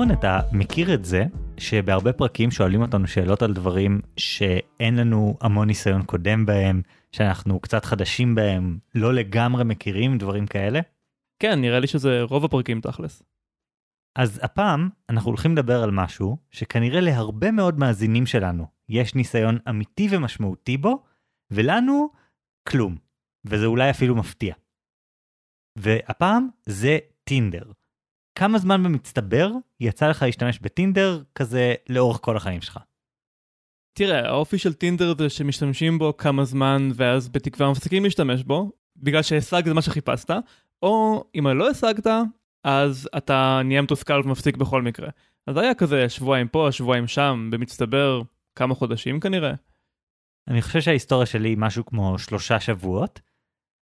אורן, אתה מכיר את זה שבהרבה פרקים שואלים אותנו שאלות על דברים שאין לנו המון ניסיון קודם בהם, שאנחנו קצת חדשים בהם, לא לגמרי מכירים דברים כאלה? כן, נראה לי שזה רוב הפרקים תכלס. אז הפעם אנחנו הולכים לדבר על משהו שכנראה להרבה מאוד מאזינים שלנו יש ניסיון אמיתי ומשמעותי בו, ולנו כלום, וזה אולי אפילו מפתיע. והפעם זה טינדר. כמה זמן במצטבר יצא לך להשתמש בטינדר כזה לאורך כל החיים שלך? תראה, האופי של טינדר זה שמשתמשים בו כמה זמן ואז בתקווה מפסיקים להשתמש בו, בגלל שהשגת זה מה שחיפשת, או אם לא השגת, אז אתה נהיה מתוסכל ומפסיק בכל מקרה. אז היה כזה שבועיים פה, שבועיים שם, במצטבר כמה חודשים כנראה. אני חושב שההיסטוריה שלי היא משהו כמו 3 שבועות,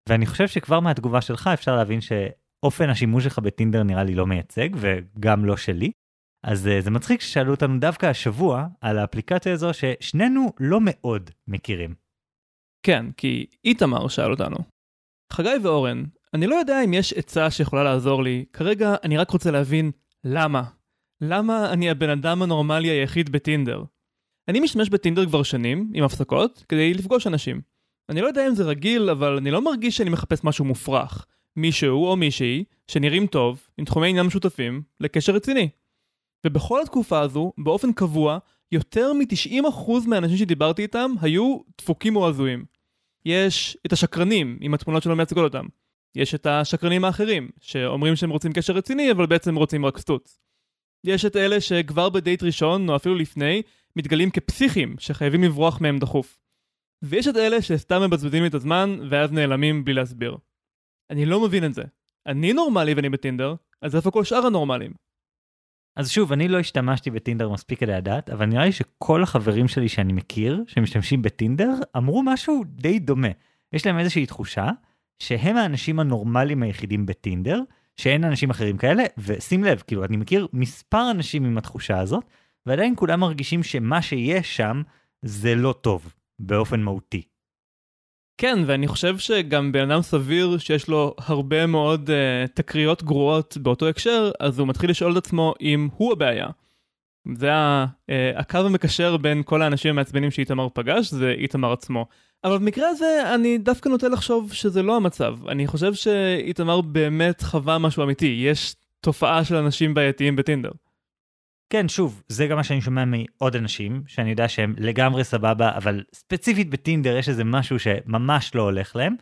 ואני חושב שכבר מהתגובה שלך אפשר להבין שאופן השימוש שלך בטינדר נראה לי לא מייצג, וגם לא שלי. אז זה מצחיק ששאלו אותנו דווקא השבוע על האפליקציה הזו ששנינו לא מאוד מכירים. כן, כי איתמר שאל אותנו. חגי ואורן, אני לא יודע אם יש עצה שיכולה לעזור לי, כרגע אני רק רוצה להבין למה. למה אני הבן אדם הנורמלי היחיד בטינדר? אני משתמש בטינדר כבר שנים, עם הפסקות, כדי לפגוש אנשים. אני לא יודע אם זה רגיל, אבל אני לא מרגיש שאני מחפש משהו מופרך. מישהו או מישהי שנראים טוב, עם תחומי עניין משותפים, לקשר רציני. ובכל התקופה הזו, באופן קבוע, יותר מ-90% מהאנשים שדיברתי איתם היו דפוקים או הזויים. יש את השקרנים, עם התמונות שלא מייצגות אותם. יש את השקרנים האחרים, שאומרים שהם רוצים קשר רציני, אבל בעצם רוצים רק סטוץ. יש את אלה שכבר בדייט ראשון, או אפילו לפני, מתגלים כפסיכים, שחייבים לברוח מהם דחוף. ויש את אלה שסתם מבזבזים את הזמן, ואז נעלמים בלי להסביר. אני לא מבין את זה. אני נורמלי ואני בטינדר, אז איפה כל שאר הנורמלים? אז שוב, אני לא השתמשתי בטינדר מספיק כדי לדעת, אבל נראה לי שכל החברים שלי שאני מכיר, שמשתמשים בטינדר, אמרו משהו די דומה. יש להם איזושהי תחושה, שהם האנשים הנורמליים היחידים בטינדר, שאין אנשים אחרים כאלה, ושים לב, כאילו, אני מכיר מספר אנשים עם התחושה הזאת, ועדיין כולם מרגישים שמה שיש שם זה לא טוב, באופן מהותי. כן, ואני חושב שגם בן אדם סביר שיש לו הרבה מאוד תקריות גרועות באותו הקשר, אז הוא מתחיל לשאול את עצמו אם הוא הבעיה. זה הקו המקשר בין כל האנשים המעצבנים שאיתמר פגש, זה איתמר עצמו. אבל במקרה הזה אני דווקא נוטה לחשוב שזה לא המצב. אני חושב שאיתמר באמת חווה משהו אמיתי. יש תופעה של אנשים בעייתיים בטינדר. כן, שוב, זה גם מה שאני שומע מעוד אנשים, שאני יודע שהם לגמרי סבבה, אבל ספציפית בטינדר יש איזה משהו שממש לא הולך להם.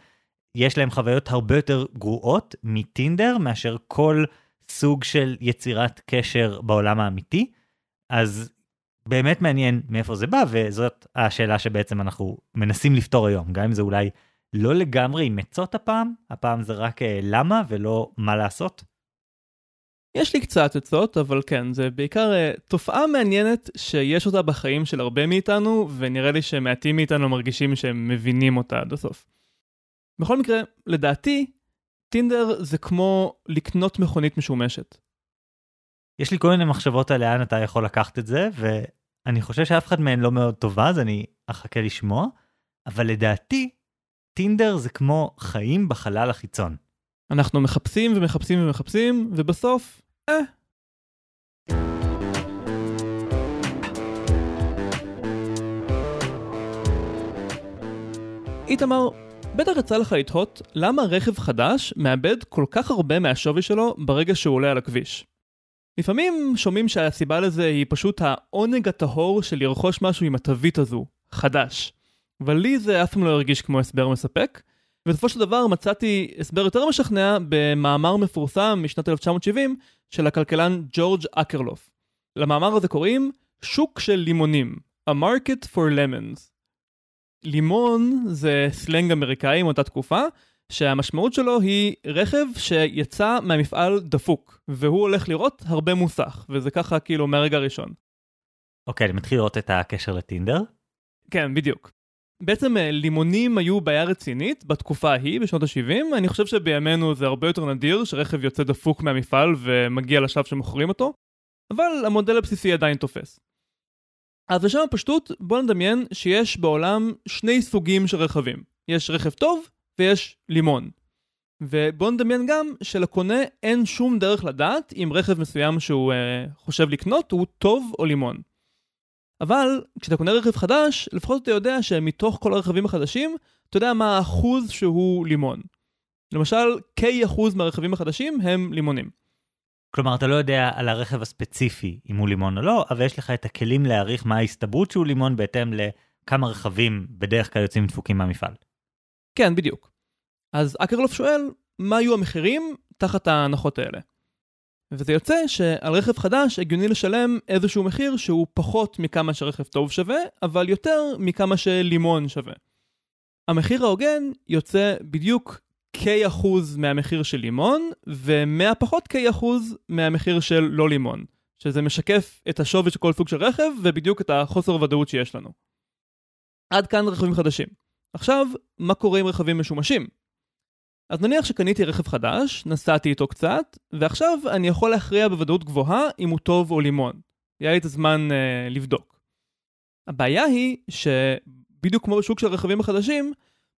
יש להם חוויות הרבה יותר גרועות מטינדר, מאשר כל סוג של יצירת קשר בעולם האמיתי. אז באמת מעניין מאיפה זה בא, וזאת השאלה שבעצם אנחנו מנסים לפתור היום, גם אם זה אולי לא לגמרי מצות הפעם זה רק למה ולא מה לעשות. יש לי קצת עצות, אבל כן, זה בעיקר תופעה מעניינת שיש אותה בחיים של הרבה מאיתנו, ונראה לי שמעטים מאיתנו מרגישים שהם מבינים אותה עד הסוף. בכל מקרה, לדעתי, טינדר זה כמו לקנות מכונית משומשת. יש לי כל מיני מחשבות על לאן אתה יכול לקחת את זה, ואני חושב שאף אחד מהן לא מאוד טובה, אז אני אחכה לשמוע, אבל לדעתי, טינדר זה כמו חיים בחלל החיצון. אנחנו מחפשים ומחפשים ומחפשים, ובסוף, איתמר, בטח יצא לך לתהות למה רכב חדש מאבד כל כך הרבה מהשווי שלו ברגע שהוא עולה על הכביש. לפעמים שומעים שהסיבה לזה היא פשוט העונג הטהור של לרכוש משהו עם התווית הזו, חדש. אבל לי זה אף פעם לא הרגיש כמו הסבר מספק, ובסופו של דבר מצאתי הסבר יותר משכנע במאמר מפורסם משנת 1970 של הכלכלן ג'ורג' אקרלוף. למאמר הזה קוראים שוק של לימונים, A Market for Lemons. לימון זה סלנג אמריקאי מאותה תקופה, שהמשמעות שלו היא רכב שיצא מהמפעל דפוק, והוא הולך לראות הרבה מוסך, וזה ככה כאילו מהרגע הראשון. אוקיי, אני מתחיל לראות את הקשר לטינדר? כן, בדיוק. בעצם לימונים היו בעיה רצינית בתקופה ההיא, בשנות ה-70, אני חושב שבימינו זה הרבה יותר נדיר שרכב יוצא דפוק מהמפעל ומגיע לשלב שמוכרים אותו, אבל המודל הבסיסי עדיין תופס. אז לשם הפשטות, בואו נדמיין שיש בעולם 2 סוגים של רכבים. יש רכב טוב ויש לימון. ובואו נדמיין גם שלקונה אין שום דרך לדעת אם רכב מסוים שהוא חושב לקנות הוא טוב או לימון. אבל כשאתה קונה רכב חדש, לפחות אתה יודע שמתוך כל הרכבים החדשים, אתה יודע מה האחוז שהוא לימון. למשל, כ- אחוז מהרכבים החדשים הם לימונים. כלומר, אתה לא יודע על הרכב הספציפי אם הוא לימון או לא, אבל יש לך את הכלים להעריך מה ההסתברות שהוא לימון בהתאם לכמה רכבים בדרך כלל יוצאים דפוקים מהמפעל. כן, בדיוק. אז אקרלוף שואל, מה היו המחירים תחת ההנחות האלה? וזה יוצא שעל רכב חדש הגיוני לשלם איזשהו מחיר שהוא פחות מכמה שרכב טוב שווה, אבל יותר מכמה שלימון שווה. המחיר ההוגן יוצא בדיוק K% מהמחיר של לימון, ו100 פחות K% מהמחיר של לא לימון, שזה משקף את השווי של כל סוג של רכב, ובדיוק את החוסר ודאות שיש לנו. עד כאן רכבים חדשים. עכשיו, מה קורה עם רכבים משומשים? אז נניח שקניתי רכב חדש, נסעתי איתו קצת, ועכשיו אני יכול להכריע בוודאות גבוהה אם הוא טוב או לימון. היה לי את הזמן לבדוק. הבעיה היא שבדיוק כמו בשוק של רכבים החדשים,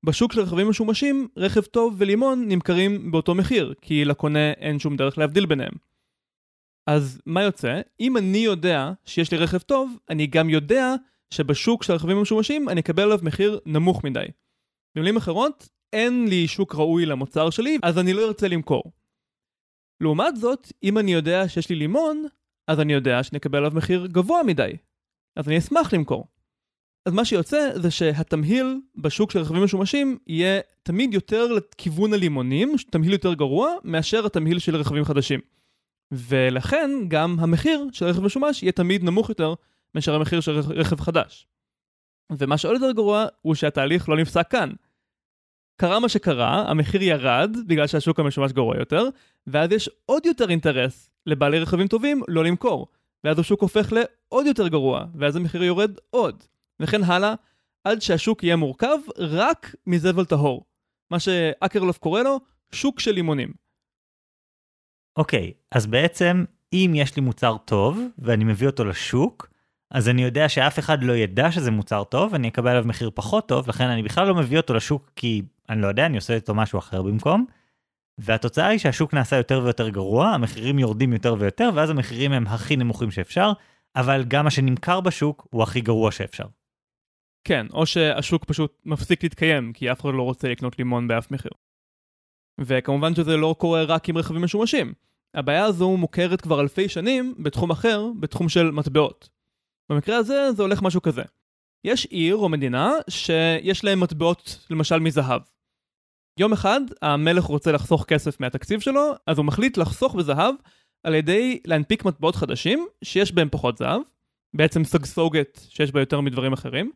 בשוק של רכבים משומשים, רכב טוב ולימון נמכרים באותו מחיר, כי לקונה אין שום דרך להבדיל ביניהם. אז מה יוצא? אם אני יודע שיש לי רכב טוב, אני גם יודע שבשוק של רכבים משומשים אני אקבל עליו מחיר נמוך מדי. במילים אחרות, אין לי שוק ראוי למוצר שלי, אז אני לא ארצה למכור. לעומת זאת, אם אני יודע שיש לי לימון, אז אני יודע שנקבל עליו מחיר גבוה מדי. אז אני אשמח למכור. אז מה שיוצא זה שהתמהיל בשוק של רכבים משומשים יהיה תמיד יותר לכיוון הלימונים, תמהיל יותר גרוע, מאשר התמהיל של רכבים חדשים. ולכן גם המחיר של רכב משומש יהיה תמיד נמוך יותר מאשר המחיר של רכב חדש. ומה שעוד יותר גרוע הוא שהתהליך לא נפסק כאן. קרה מה שקרה, המחיר ירד בגלל שהשוק המשומש גרוע יותר, ואז יש עוד יותר אינטרס לבעלי רכבים טובים לא למכור. ואז השוק הופך לעוד יותר גרוע, ואז המחיר יורד עוד. וכן הלאה, עד שהשוק יהיה מורכב רק מזבל טהור. מה שאקרלוף קורא לו, שוק של לימונים. אוקיי, אז בעצם, אם יש לי מוצר טוב, ואני מביא אותו לשוק, אז אני יודע שאף אחד לא ידע שזה מוצר טוב, אני אקבל עליו מחיר פחות טוב, לכן אני בכלל לא מביא אותו לשוק, כי אני לא יודע, אני עושה אותו משהו אחר במקום, והתוצאה היא שהשוק נעשה יותר ויותר גרוע, המחירים יורדים יותר ויותר, ואז המחירים הם הכי נמוכים שאפשר, אבל גם מה שנמכר בשוק הוא הכי גרוע שאפשר. כן, או שהשוק פשוט מפסיק להתקיים, כי אף אחד לא רוצה לקנות לימון באף מחיר. וכמובן שזה לא קורה רק עם רכבים משומשים. הבעיה הזו מוכרת כבר אלפי שנים בתחום אחר, בתחום של מטבעות. במקרה הזה זה הולך משהו כזה. יש עיר או מדינה שיש להם מטבעות, למשל מזהב. יום אחד המלך רוצה לחסוך כסף מהתקציב שלו, אז הוא מחליט לחסוך בזהב על ידי להנפיק מטבעות חדשים שיש בהם פחות זהב, בעצם סגסוגת שיש בה יותר מדברים אחרים,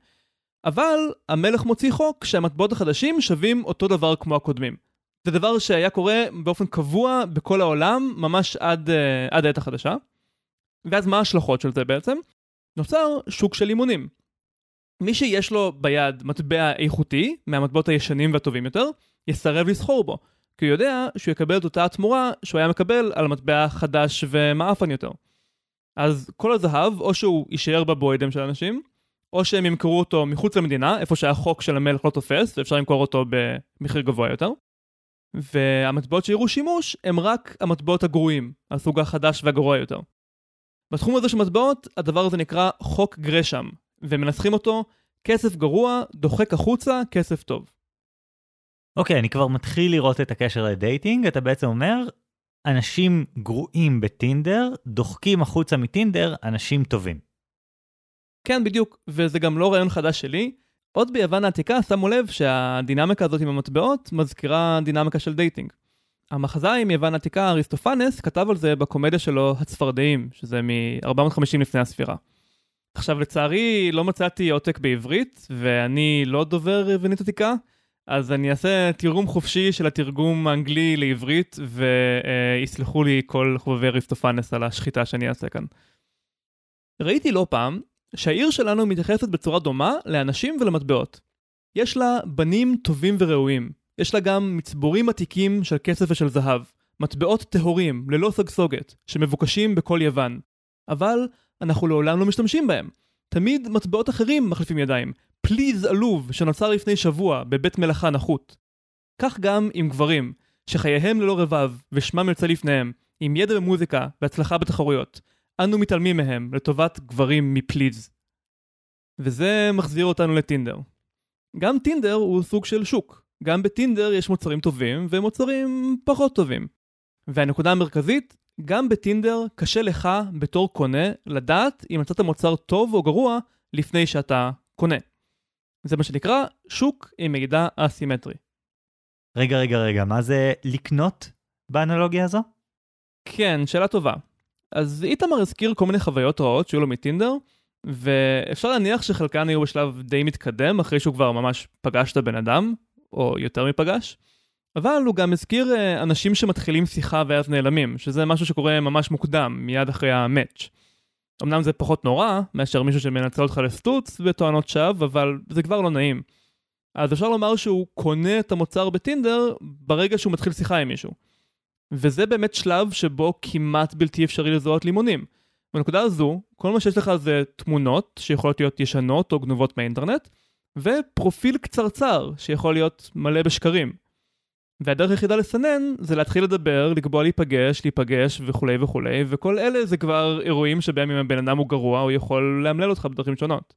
אבל המלך מוציא חוק שהמטבעות החדשים שווים אותו דבר כמו הקודמים. זה דבר שהיה קורה באופן קבוע בכל העולם, ממש עד העת החדשה. ואז מה ההשלכות של זה בעצם? נוצר שוק של לימונים. מי שיש לו ביד מטבע איכותי, מהמטבעות הישנים והטובים יותר, יסרב לסחור בו, כי הוא יודע שהוא יקבל את אותה תמורה שהוא היה מקבל על מטבע חדש ומאפן יותר. אז כל הזהב, או שהוא יישאר בבוידם של אנשים, או שהם ימכרו אותו מחוץ למדינה, איפה שהחוק של המלך לא תופס, ואפשר למכור אותו במחיר גבוה יותר. והמטבעות שיראו שימוש הם רק המטבעות הגרועים, הסוג החדש והגרוע יותר. בתחום הזה של מטבעות, הדבר הזה נקרא חוק גרשם, ומנסחים אותו כסף גרוע, דוחק החוצה, כסף טוב. אוקיי, אני כבר מתחיל לראות את הקשר לדייטינג, אתה בעצם אומר, אנשים גרועים בטינדר, דוחקים החוצה מטינדר, אנשים טובים. כן, בדיוק, וזה גם לא רעיון חדש שלי. עוד ביוון העתיקה שמו לב שהדינמיקה הזאת עם המטבעות מזכירה דינמיקה של דייטינג. המחזאי מיוון העתיקה אריסטופנס כתב על זה בקומדיה שלו הצפרדעים, שזה מ-450 לפני הספירה. עכשיו לצערי לא מצאתי עותק בעברית, ואני לא דובר יוונית עתיקה, אז אני אעשה תרגום חופשי של התרגום האנגלי לעברית, ויסלחו לי כל חובבי אריסטופנס על השחיטה שאני אעשה כאן. ראיתי לא פעם, שהעיר שלנו מתייחסת בצורה דומה לאנשים ולמטבעות. יש לה בנים טובים וראויים. יש לה גם מצבורים עתיקים של כסף ושל זהב. מטבעות טהורים, ללא סגסוגת, שמבוקשים בכל יוון. אבל אנחנו לעולם לא משתמשים בהם. תמיד מטבעות אחרים מחליפים ידיים. פליז עלוב שנוצר לפני שבוע בבית מלאכה נחות. כך גם עם גברים, שחייהם ללא רבב ושמם יוצא לפניהם, עם ידע במוזיקה והצלחה בתחרויות. אנו מתעלמים מהם לטובת גברים מפליז. וזה מחזיר אותנו לטינדר. גם טינדר הוא סוג של שוק. גם בטינדר יש מוצרים טובים ומוצרים פחות טובים. והנקודה המרכזית, גם בטינדר קשה לך בתור קונה לדעת אם מצאת מוצר טוב או גרוע לפני שאתה קונה. זה מה שנקרא שוק עם מידע אסימטרי. רגע, מה זה לקנות באנלוגיה הזו? כן, שאלה טובה. אז איתמר הזכיר כל מיני חוויות רעות שהיו לו מטינדר, ואפשר להניח שחלקן היו בשלב די מתקדם, אחרי שהוא כבר ממש פגש את הבן אדם, או יותר מפגש, אבל הוא גם הזכיר אנשים שמתחילים שיחה ואז נעלמים, שזה משהו שקורה ממש מוקדם, מיד אחרי המאץ'. אמנם זה פחות נורא, מאשר מישהו שמנצל אותך לסטוץ וטוענות שווא, אבל זה כבר לא נעים. אז אפשר לומר שהוא קונה את המוצר בטינדר ברגע שהוא מתחיל שיחה עם מישהו. וזה באמת שלב שבו כמעט בלתי אפשרי לזהות לימונים. בנקודה הזו, כל מה שיש לך זה תמונות שיכולות להיות ישנות או גנובות מהאינטרנט, ופרופיל קצרצר שיכול להיות מלא בשקרים. והדרך היחידה לסנן זה להתחיל לדבר, לקבוע להיפגש וכולי וכולי, וכל אלה זה כבר אירועים שבהם אם הבן אדם הוא גרוע, הוא יכול להמלל אותך בדרכים שונות.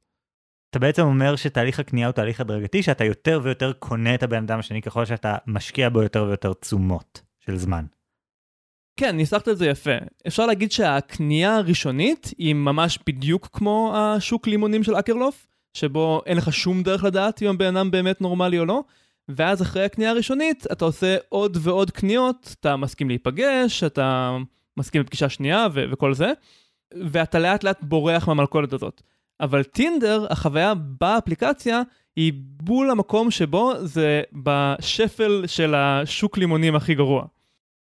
אתה בעצם אומר שתהליך הקנייה הוא תהליך הדרגתי, שאתה יותר ויותר קונה את הבן אדם השני ככל שאתה משקיע בו יותר ויותר תשומות של זמן. כן, ניסחת את זה יפה. אפשר להגיד שהקנייה הראשונית היא ממש בדיוק כמו השוק לימונים של אקרלוף, שבו אין לך שום דרך לדעת אם הבן אדם באמת נורמלי או לא, ואז אחרי הקנייה הראשונית אתה עושה עוד ועוד קניות, אתה מסכים להיפגש, אתה מסכים לפגישה שנייה וכל זה, ואתה לאט לאט בורח מהמלכודת הזאת. אבל טינדר, החוויה באפליקציה, היא בול המקום שבו זה בשפל של השוק לימונים הכי גרוע.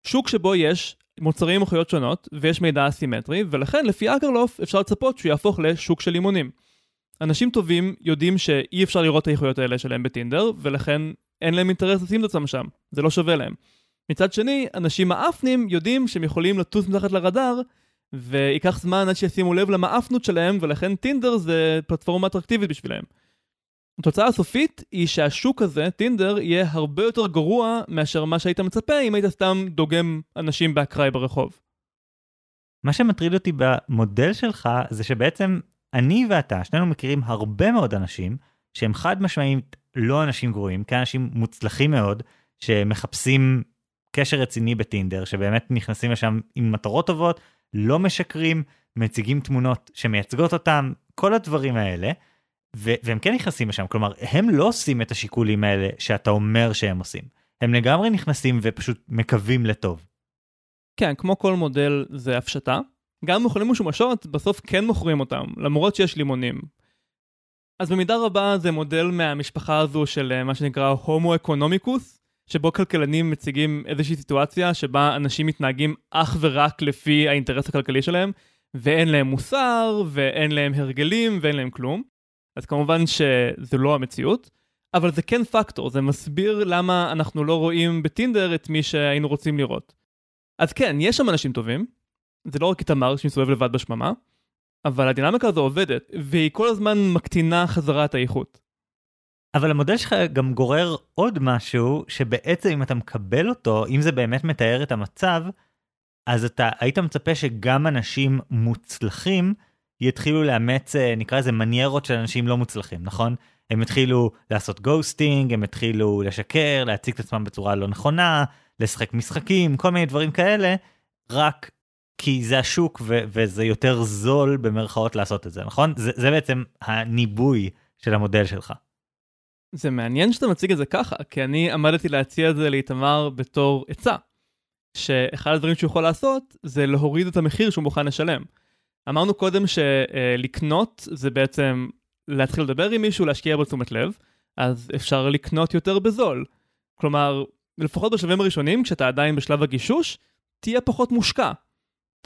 שוק שבו יש מוצרים ומחויות שונות, ויש מידע אסימטרי, ולכן לפי אקרלוף אפשר לצפות שהוא יהפוך לשוק של לימונים. אנשים טובים יודעים שאי אפשר לראות את האיכויות האלה שלהם בטינדר, ולכן אין להם אינטרס לשים את עצמם שם, זה לא שווה להם. מצד שני, אנשים מאפנים יודעים שהם יכולים לטוס מתחת לרדאר, ויקח זמן עד שישימו לב למאפנות שלהם, ולכן טינדר זה פלטפורמה אטרקטיבית בשבילהם. התוצאה הסופית היא שהשוק הזה, טינדר, יהיה הרבה יותר גרוע מאשר מה שהיית מצפה אם היית סתם דוגם אנשים באקראי ברחוב. מה שמטריד אותי במודל שלך זה שבעצם אני ואתה, שנינו מכירים הרבה מאוד אנשים שהם חד משמעית לא אנשים גרועים, כאנשים מוצלחים מאוד שמחפשים קשר רציני בטינדר, שבאמת נכנסים לשם עם מטרות טובות, לא משקרים, מציגים תמונות שמייצגות אותם, כל הדברים האלה, והם כן נכנסים לשם, כלומר, הם לא עושים את השיקולים האלה שאתה אומר שהם עושים. הם לגמרי נכנסים ופשוט מקווים לטוב. כן, כמו כל מודל זה הפשטה. גם מוכרים משומשות, בסוף כן מוכרים אותם, למרות שיש לימונים. אז במידה רבה זה מודל מהמשפחה הזו של מה שנקרא הומו-אקונומיקוס, שבו כלכלנים מציגים איזושהי סיטואציה שבה אנשים מתנהגים אך ורק לפי האינטרס הכלכלי שלהם, ואין להם מוסר, ואין להם הרגלים, ואין להם כלום. אז כמובן שזה לא המציאות, אבל זה כן פקטור, זה מסביר למה אנחנו לא רואים בטינדר את מי שהיינו רוצים לראות. אז כן, יש שם אנשים טובים, זה לא רק איתמר שמסובב לבד בשממה, אבל הדינמיקה הזו עובדת, והיא כל הזמן מקטינה חזרת האיכות. אבל המודל שלך גם גורר עוד משהו, שבעצם אם אתה מקבל אותו, אם זה באמת מתאר את המצב, אז אתה היית מצפה שגם אנשים מוצלחים, יתחילו לאמץ, נקרא לזה מניירות של אנשים לא מוצלחים, נכון? הם התחילו לעשות גוסטינג, הם התחילו לשקר, להציג את עצמם בצורה לא נכונה, לשחק משחקים, כל מיני דברים כאלה, רק כי זה השוק וזה יותר זול במרכאות לעשות את זה, נכון? זה בעצם הניבוי של המודל שלך. זה מעניין שאתה מציג את זה ככה, כי אני עמדתי להציע את זה להתאמר בתור עצה, שאחד הדברים שהוא יכול לעשות זה להוריד את המחיר שהוא מוכן לשלם. אמרנו קודם שלקנות זה בעצם להתחיל לדבר עם מישהו, להשקיע בתשומת לב, אז אפשר לקנות יותר בזול. כלומר, לפחות בשלבים הראשונים, כשאתה עדיין בשלב הגישוש, תהיה פחות מושקע.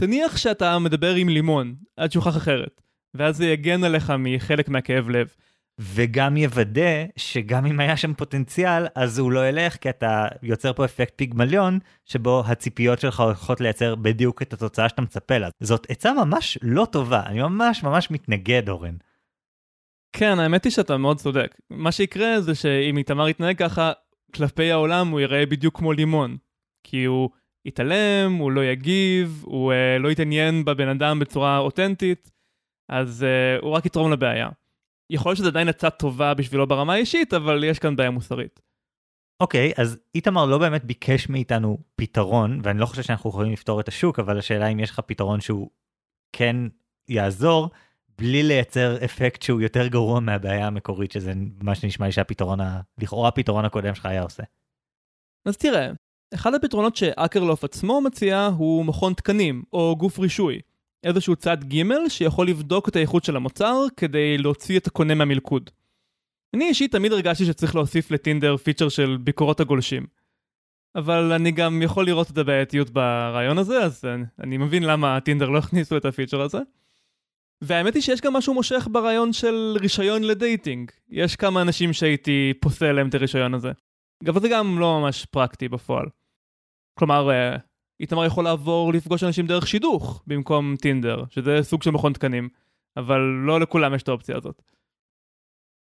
תניח שאתה מדבר עם לימון, עד שהוכח אחרת, ואז זה יגן עליך מחלק מהכאב לב. וגם יוודא שגם אם היה שם פוטנציאל, אז הוא לא ילך, כי אתה יוצר פה אפקט פיגמליון, שבו הציפיות שלך הולכות לייצר בדיוק את התוצאה שאתה מצפה לה. זאת עצה ממש לא טובה, אני ממש מתנגד, אורן. כן, האמת היא שאתה מאוד צודק. מה שיקרה זה שאם איתמר יתנהג ככה, כלפי העולם הוא יראה בדיוק כמו לימון. כי הוא התעלם, הוא לא יגיב, הוא לא יתעניין בבן אדם בצורה אותנטית, אז הוא רק יתרום לבעיה. יכול להיות שזה עדיין הצעה טובה בשבילו ברמה האישית, אבל יש כאן בעיה מוסרית. אוקיי, אז איתמר לא באמת ביקש מאיתנו פתרון, ואני לא חושב שאנחנו יכולים לפתור את השוק, אבל השאלה אם יש לך פתרון שהוא כן יעזור, בלי לייצר אפקט שהוא יותר גרוע מהבעיה המקורית, שזה מה שנשמע לי שהפתרון, לכאורה הפתרון הקודם שלך היה עושה. אז תראה, אחד הפתרונות שאקרלוף עצמו מציע הוא מכון תקנים, או גוף רישוי, איזשהו צעד ג' שיכול לבדוק את האיכות של המוצר, כדי להוציא את הקונה מהמלכוד. אני אישית תמיד הרגשתי שצריך להוסיף לטינדר פיצ'ר של ביקורות הגולשים. אבל אני גם יכול לראות את הבעייתיות ברעיון הזה, אז אני מבין למה הטינדר לא הכניסו את הפיצ'ר הזה. והאמת היא שיש גם משהו מושך ברעיון של רישיון לדייטינג. יש כמה אנשים שהייתי פוסל להם את הרישיון הזה. גם זה גם לא ממש פרקטי בפועל. כלומר, איתמר יכול לעבור לפגוש אנשים דרך שידוך במקום טינדר, שזה סוג של מכון תקנים, אבל לא לכולם יש את האופציה הזאת.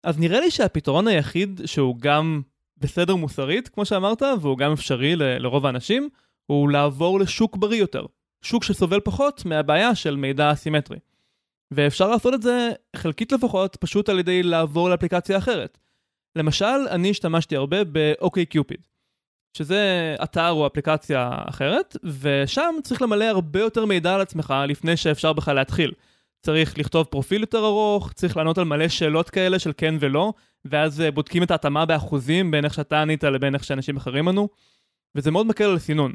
אז נראה לי שהפתרון היחיד שהוא גם בסדר מוסרית, כמו שאמרת, והוא גם אפשרי לרוב האנשים, הוא לעבור לשוק בריא יותר. שוק שסובל פחות מהבעיה של מידע אסימטרי. ואפשר לעשות את זה חלקית לפחות פשוט על ידי לעבור לאפליקציה אחרת. למשל, אני השתמשתי הרבה ב-OkCupid, שזה אתר או אפליקציה אחרת, ושם צריך למלא הרבה יותר מידע על עצמך לפני שאפשר בכלל להתחיל. צריך לכתוב פרופיל יותר ארוך, צריך לענות על מלא שאלות כאלה של כן ולא, ואז בודקים את ההתאמה באחוזים בין איך שאתה ענית לבין איך שאנשים אחרים ענו, וזה מאוד מקל על הסינון.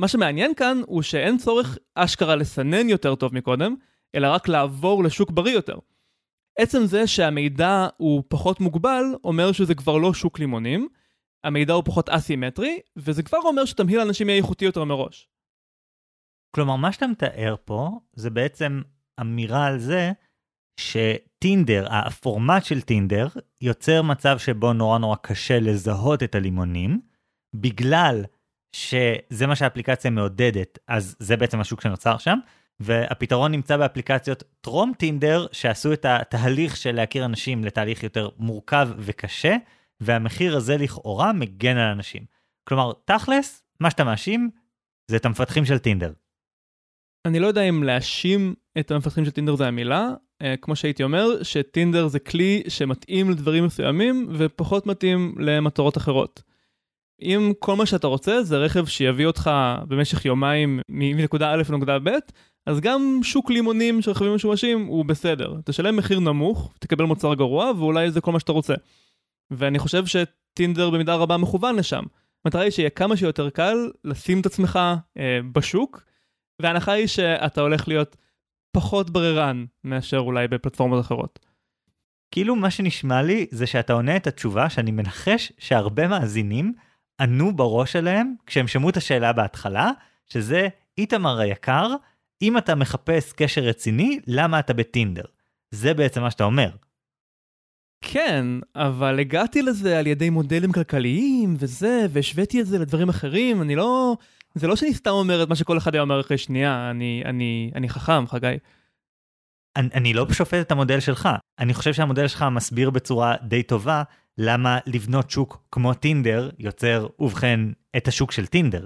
מה שמעניין כאן הוא שאין צורך אשכרה לסנן יותר טוב מקודם, אלא רק לעבור לשוק בריא יותר. עצם זה שהמידע הוא פחות מוגבל, אומר שזה כבר לא שוק לימונים, המידע הוא פחות אסימטרי, וזה כבר אומר שתמהיל האנשים יהיה איכותי יותר מראש. כלומר, מה שאתה מתאר פה, זה בעצם אמירה על זה שטינדר, הפורמט של טינדר, יוצר מצב שבו נורא נורא קשה לזהות את הלימונים, בגלל שזה מה שהאפליקציה מעודדת, אז זה בעצם השוק שנוצר שם, והפתרון נמצא באפליקציות טרום טינדר, שעשו את התהליך של להכיר אנשים לתהליך יותר מורכב וקשה, והמחיר הזה לכאורה מגן על אנשים. כלומר, תכלס, מה שאתה מאשים, זה את המפתחים של טינדר. אני לא יודע אם להאשים את המפתחים של טינדר זה המילה, כמו שהייתי אומר, שטינדר זה כלי שמתאים לדברים מסוימים, ופחות מתאים למטרות אחרות. אם כל מה שאתה רוצה זה רכב שיביא אותך במשך יומיים מנקודה א' לנקודה ב', אז גם שוק לימונים של רכבים משומשים הוא בסדר. תשלם מחיר נמוך, תקבל מוצר גרוע, ואולי זה כל מה שאתה רוצה. ואני חושב שטינדר במידה רבה מכוון לשם. המטרה היא שיהיה כמה שיותר קל לשים את עצמך בשוק, וההנחה היא שאתה הולך להיות פחות ברירן מאשר אולי בפלטפורמות אחרות. כאילו מה שנשמע לי זה שאתה עונה את התשובה שאני מנחש שהרבה מאזינים ענו בראש שלהם כשהם שמעו את השאלה בהתחלה, שזה איתמר היקר, אם אתה מחפש קשר רציני, למה אתה בטינדר? זה בעצם מה שאתה אומר. כן, אבל הגעתי לזה על ידי מודלים כלכליים וזה, והשוויתי את זה לדברים אחרים, אני לא... זה לא שאני סתם אומר את מה שכל אחד היה אומר אחרי שנייה, אני חכם, חגי. אני לא שופט את המודל שלך. אני חושב שהמודל שלך מסביר בצורה די טובה למה לבנות שוק כמו טינדר יוצר ובכן את השוק של טינדר.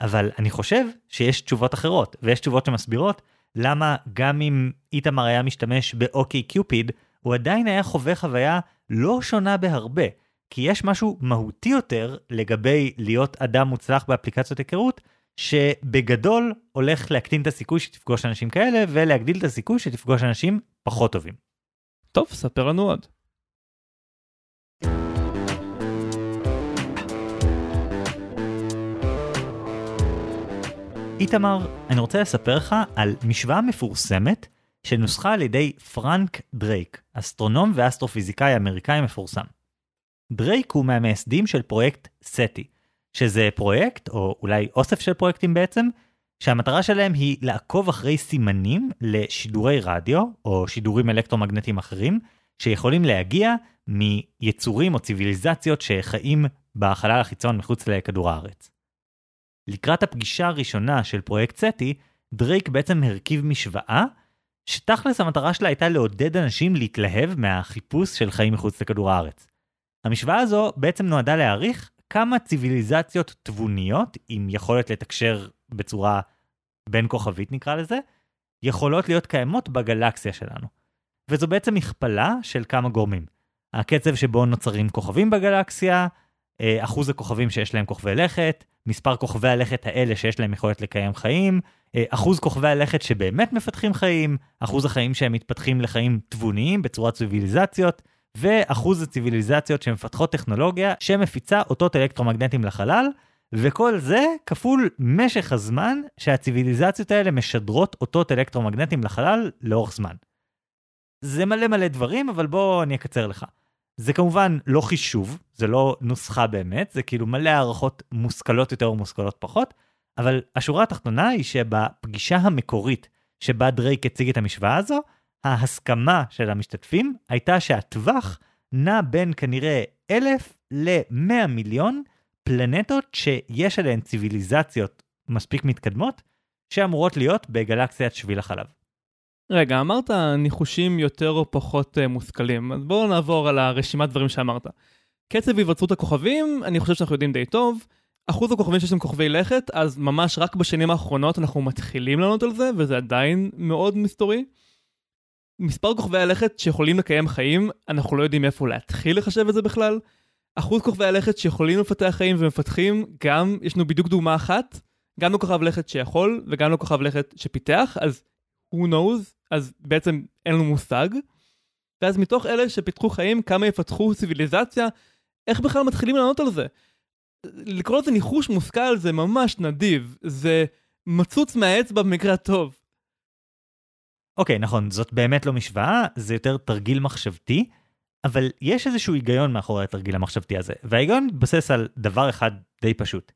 אבל אני חושב שיש תשובות אחרות, ויש תשובות שמסבירות למה גם אם איתמר היה משתמש ב-OkCupid, הוא עדיין היה חווה חוויה לא שונה בהרבה, כי יש משהו מהותי יותר לגבי להיות אדם מוצלח באפליקציות היכרות, שבגדול הולך להקטין את הסיכוי שתפגוש אנשים כאלה, ולהגדיל את הסיכוי שתפגוש אנשים פחות טובים. טוב, ספר לנו עוד. איתמר, אני רוצה לספר לך על משוואה מפורסמת, שנוסחה על ידי פרנק דרייק, אסטרונום ואסטרופיזיקאי אמריקאי מפורסם. דרייק הוא מהמייסדים של פרויקט SETI, שזה פרויקט, או אולי אוסף של פרויקטים בעצם, שהמטרה שלהם היא לעקוב אחרי סימנים לשידורי רדיו, או שידורים אלקטרומגנטיים אחרים, שיכולים להגיע מיצורים או ציוויליזציות שחיים בחלל החיצון מחוץ לכדור הארץ. לקראת הפגישה הראשונה של פרויקט SETI, דרייק בעצם הרכיב משוואה, שתכלס המטרה שלה הייתה לעודד אנשים להתלהב מהחיפוש של חיים מחוץ לכדור הארץ. המשוואה הזו בעצם נועדה להעריך כמה ציוויליזציות תבוניות, עם יכולת לתקשר בצורה בין כוכבית נקרא לזה, יכולות להיות קיימות בגלקסיה שלנו. וזו בעצם מכפלה של כמה גורמים. הקצב שבו נוצרים כוכבים בגלקסיה, אחוז הכוכבים שיש להם כוכבי לכת, מספר כוכבי הלכת האלה שיש להם יכולת לקיים חיים, אחוז כוכבי הלכת שבאמת מפתחים חיים, אחוז החיים שהם מתפתחים לחיים תבוניים בצורת ציוויליזציות, ואחוז הציוויליזציות שמפתחות טכנולוגיה שמפיצה אותות אלקטרומגנטיים לחלל, וכל זה כפול משך הזמן שהציוויליזציות האלה משדרות אותות אלקטרומגנטיים לחלל לאורך זמן. זה מלא מלא דברים, אבל בוא אני אקצר לך. זה כמובן לא חישוב, זה לא נוסחה באמת, זה כאילו מלא הערכות מושכלות יותר ומושכלות פחות, אבל השורה התחתונה היא שבפגישה המקורית שבה דרייק הציג את המשוואה הזו, ההסכמה של המשתתפים הייתה שהטווח נע בין כנראה 1,000 ל-100 מיליון פלנטות שיש עליהן ציוויליזציות מספיק מתקדמות, שאמורות להיות בגלקסיית שביל החלב. רגע, אמרת ניחושים יותר או פחות מושכלים, אז בואו נעבור על הרשימת דברים שאמרת. קצב היווצרות הכוכבים, אני חושב שאנחנו יודעים די טוב, אחוז הכוכבים שיש להם כוכבי לכת, אז ממש רק בשנים האחרונות אנחנו מתחילים לענות על זה, וזה עדיין מאוד מסתורי. מספר כוכבי הלכת שיכולים לקיים חיים, אנחנו לא יודעים איפה להתחיל לחשב את זה בכלל. אחוז כוכבי הלכת שיכולים לפתח חיים ומפתחים, גם יש לנו בדיוק דוגמה אחת, גם לא כוכב לכת שיכול, וגם לא כוכב לכת שפיתח, אז who knows, אז בעצם אין לנו מושג. ואז מתוך אלה שפיתחו חיים, כמה יפתחו סיביליזציה, איך בכלל מתחילים לענות על זה? לקרוא לזה ניחוש מושכל זה ממש נדיב, זה מצוץ מהאצבע במקרה הטוב. אוקיי, נכון, זאת באמת לא משוואה, זה יותר תרגיל מחשבתי, אבל יש איזשהו היגיון מאחורי התרגיל המחשבתי הזה, וההיגיון מתבסס על דבר אחד די פשוט.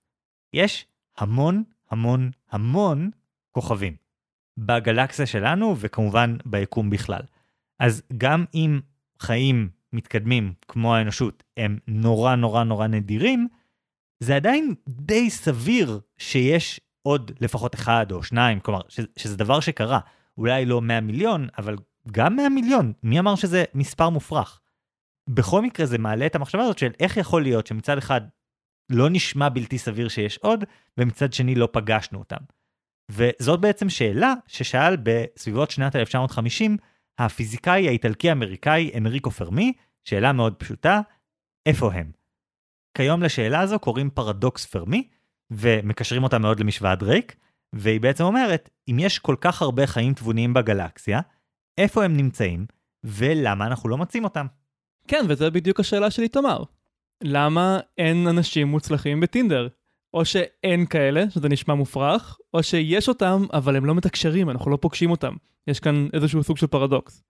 יש המון, המון, המון כוכבים בגלקסיה שלנו, וכמובן ביקום בכלל. אז גם אם חיים מתקדמים כמו האנושות, הם נורא נורא נורא נדירים, זה עדיין די סביר שיש עוד לפחות אחד או שניים, כלומר, שזה דבר שקרה. אולי לא 100 מיליון, אבל גם 100 מיליון. מי אמר שזה מספר מופרך? בכל מקרה זה מעלה את המחשבה הזאת של איך יכול להיות שמצד אחד לא נשמע בלתי סביר שיש עוד, ומצד שני לא פגשנו אותם. וזאת בעצם שאלה ששאל בסביבות שנת 1950 הפיזיקאי האיטלקי-אמריקאי אנריקו פרמי, שאלה מאוד פשוטה, איפה הם? כיום לשאלה הזו קוראים פרדוקס פרמי, ומקשרים אותה מאוד למשוואת דרייק, והיא בעצם אומרת, אם יש כל כך הרבה חיים תבוניים בגלקסיה, איפה הם נמצאים, ולמה אנחנו לא מוצאים אותם? כן, וזו בדיוק השאלה שלי תאמר. למה אין אנשים מוצלחים בטינדר? או שאין כאלה, שזה נשמע מופרך, או שיש אותם, אבל הם לא מתקשרים, אנחנו לא פוגשים אותם. יש כאן איזשהו סוג של פרדוקס.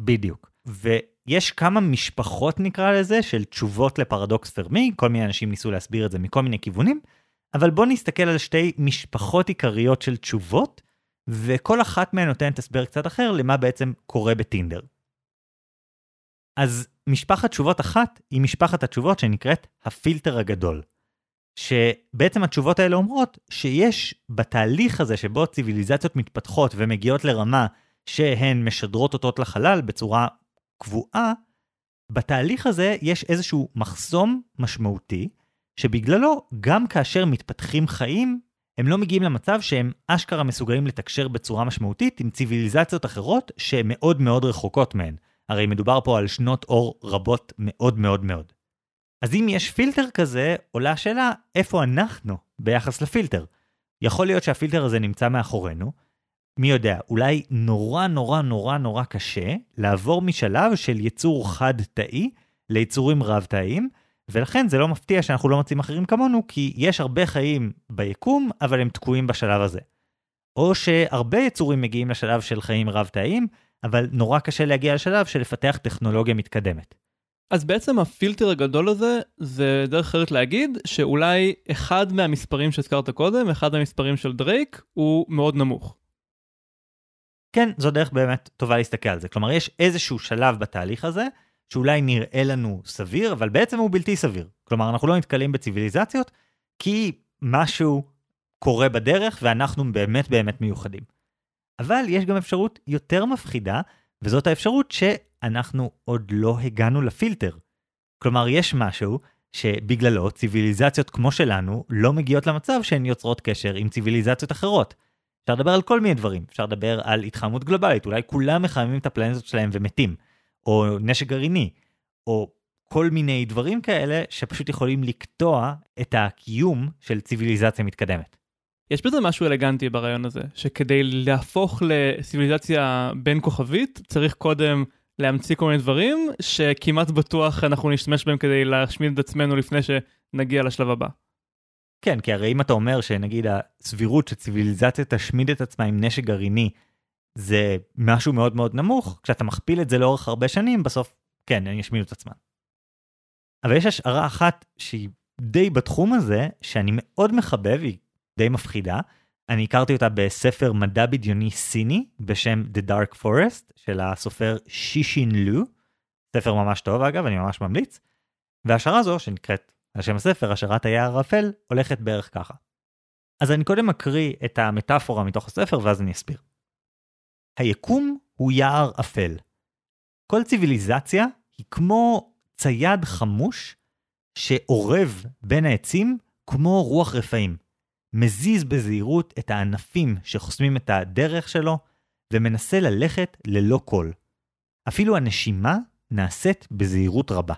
בדיוק. ויש כמה משפחות נקרא לזה, של תשובות לפרדוקס פרמי, כל מיני אנשים ניסו להסביר את זה מכל מיני כיוונים, אבל בואו נסתכל על שתי משפחות עיקריות של תשובות, וכל אחת מהן נותנת הסבר קצת אחר למה בעצם קורה בטינדר. אז משפחת תשובות אחת היא משפחת התשובות שנקראת הפילטר הגדול, שבעצם התשובות האלה אומרות שיש בתהליך הזה שבו ציוויליזציות מתפתחות ומגיעות לרמה שהן משדרות אותות לחלל בצורה קבועה, בתהליך הזה יש איזשהו מחסום משמעותי, שבגללו גם כאשר מתפתחים חיים, הם לא מגיעים למצב שהם אשכרה מסוגלים לתקשר בצורה משמעותית עם ציוויליזציות אחרות שהן מאוד מאוד רחוקות מהן. הרי מדובר פה על שנות אור רבות מאוד מאוד מאוד. אז אם יש פילטר כזה, עולה השאלה איפה אנחנו ביחס לפילטר. יכול להיות שהפילטר הזה נמצא מאחורינו. מי יודע, אולי נורא נורא נורא נורא קשה לעבור משלב של יצור חד-תאי ליצורים רב-תאיים, ולכן זה לא מפתיע שאנחנו לא מוצאים אחרים כמונו, כי יש הרבה חיים ביקום, אבל הם תקועים בשלב הזה. או שהרבה יצורים מגיעים לשלב של חיים רב-תאיים, אבל נורא קשה להגיע לשלב של לפתח טכנולוגיה מתקדמת. אז בעצם הפילטר הגדול הזה, זה דרך אחרת להגיד, שאולי אחד מהמספרים שהזכרת קודם, אחד מהמספרים של דרייק, הוא מאוד נמוך. כן, זו דרך באמת טובה להסתכל על זה. כלומר, יש איזשהו שלב בתהליך הזה, שאולי נראה לנו סביר, אבל בעצם הוא בלתי סביר. כלומר, אנחנו לא נתקלים בציוויליזציות, כי משהו קורה בדרך, ואנחנו באמת באמת מיוחדים. אבל יש גם אפשרות יותר מפחידה, וזאת האפשרות שאנחנו עוד לא הגענו לפילטר. כלומר, יש משהו שבגללו ציוויליזציות כמו שלנו לא מגיעות למצב שהן יוצרות קשר עם ציוויליזציות אחרות. אפשר לדבר על כל מיני דברים, אפשר לדבר על התחממות גלובלית, אולי כולם מחממים את הפלנטות שלהם ומתים, או נשק גרעיני, או כל מיני דברים כאלה שפשוט יכולים לקטוע את הקיום של ציוויליזציה מתקדמת. יש בזה משהו אלגנטי ברעיון הזה, שכדי להפוך לסיביליזציה בין כוכבית, צריך קודם להמציא כל מיני דברים, שכמעט בטוח אנחנו נשתמש בהם כדי להשמיד את עצמנו לפני שנגיע לשלב הבא. כן, כי הרי אם אתה אומר שנגיד הסבירות שציביליזציה תשמיד את עצמה עם נשק גרעיני, זה משהו מאוד מאוד נמוך, כשאתה מכפיל את זה לאורך הרבה שנים, בסוף כן, אני אשמיד את עצמה. אבל יש השערה אחת שהיא די בתחום הזה, שאני מאוד מחבב, היא די מפחידה. אני הכרתי אותה בספר מדע בדיוני סיני בשם The Dark Forest של הסופר שישין לו, ספר ממש טוב אגב, אני ממש ממליץ. והשערה זו שנקראת על שם הספר, השערת היער האפל, הולכת בערך ככה. אז אני קודם אקריא את המטאפורה מתוך הספר ואז אני אסביר. היקום הוא יער אפל. כל ציוויליזציה היא כמו צייד חמוש שעורב בין העצים כמו רוח רפאים. מזיז בזהירות את הענפים שחוסמים את הדרך שלו, ומנסה ללכת ללא קול. אפילו הנשימה נעשית בזהירות רבה.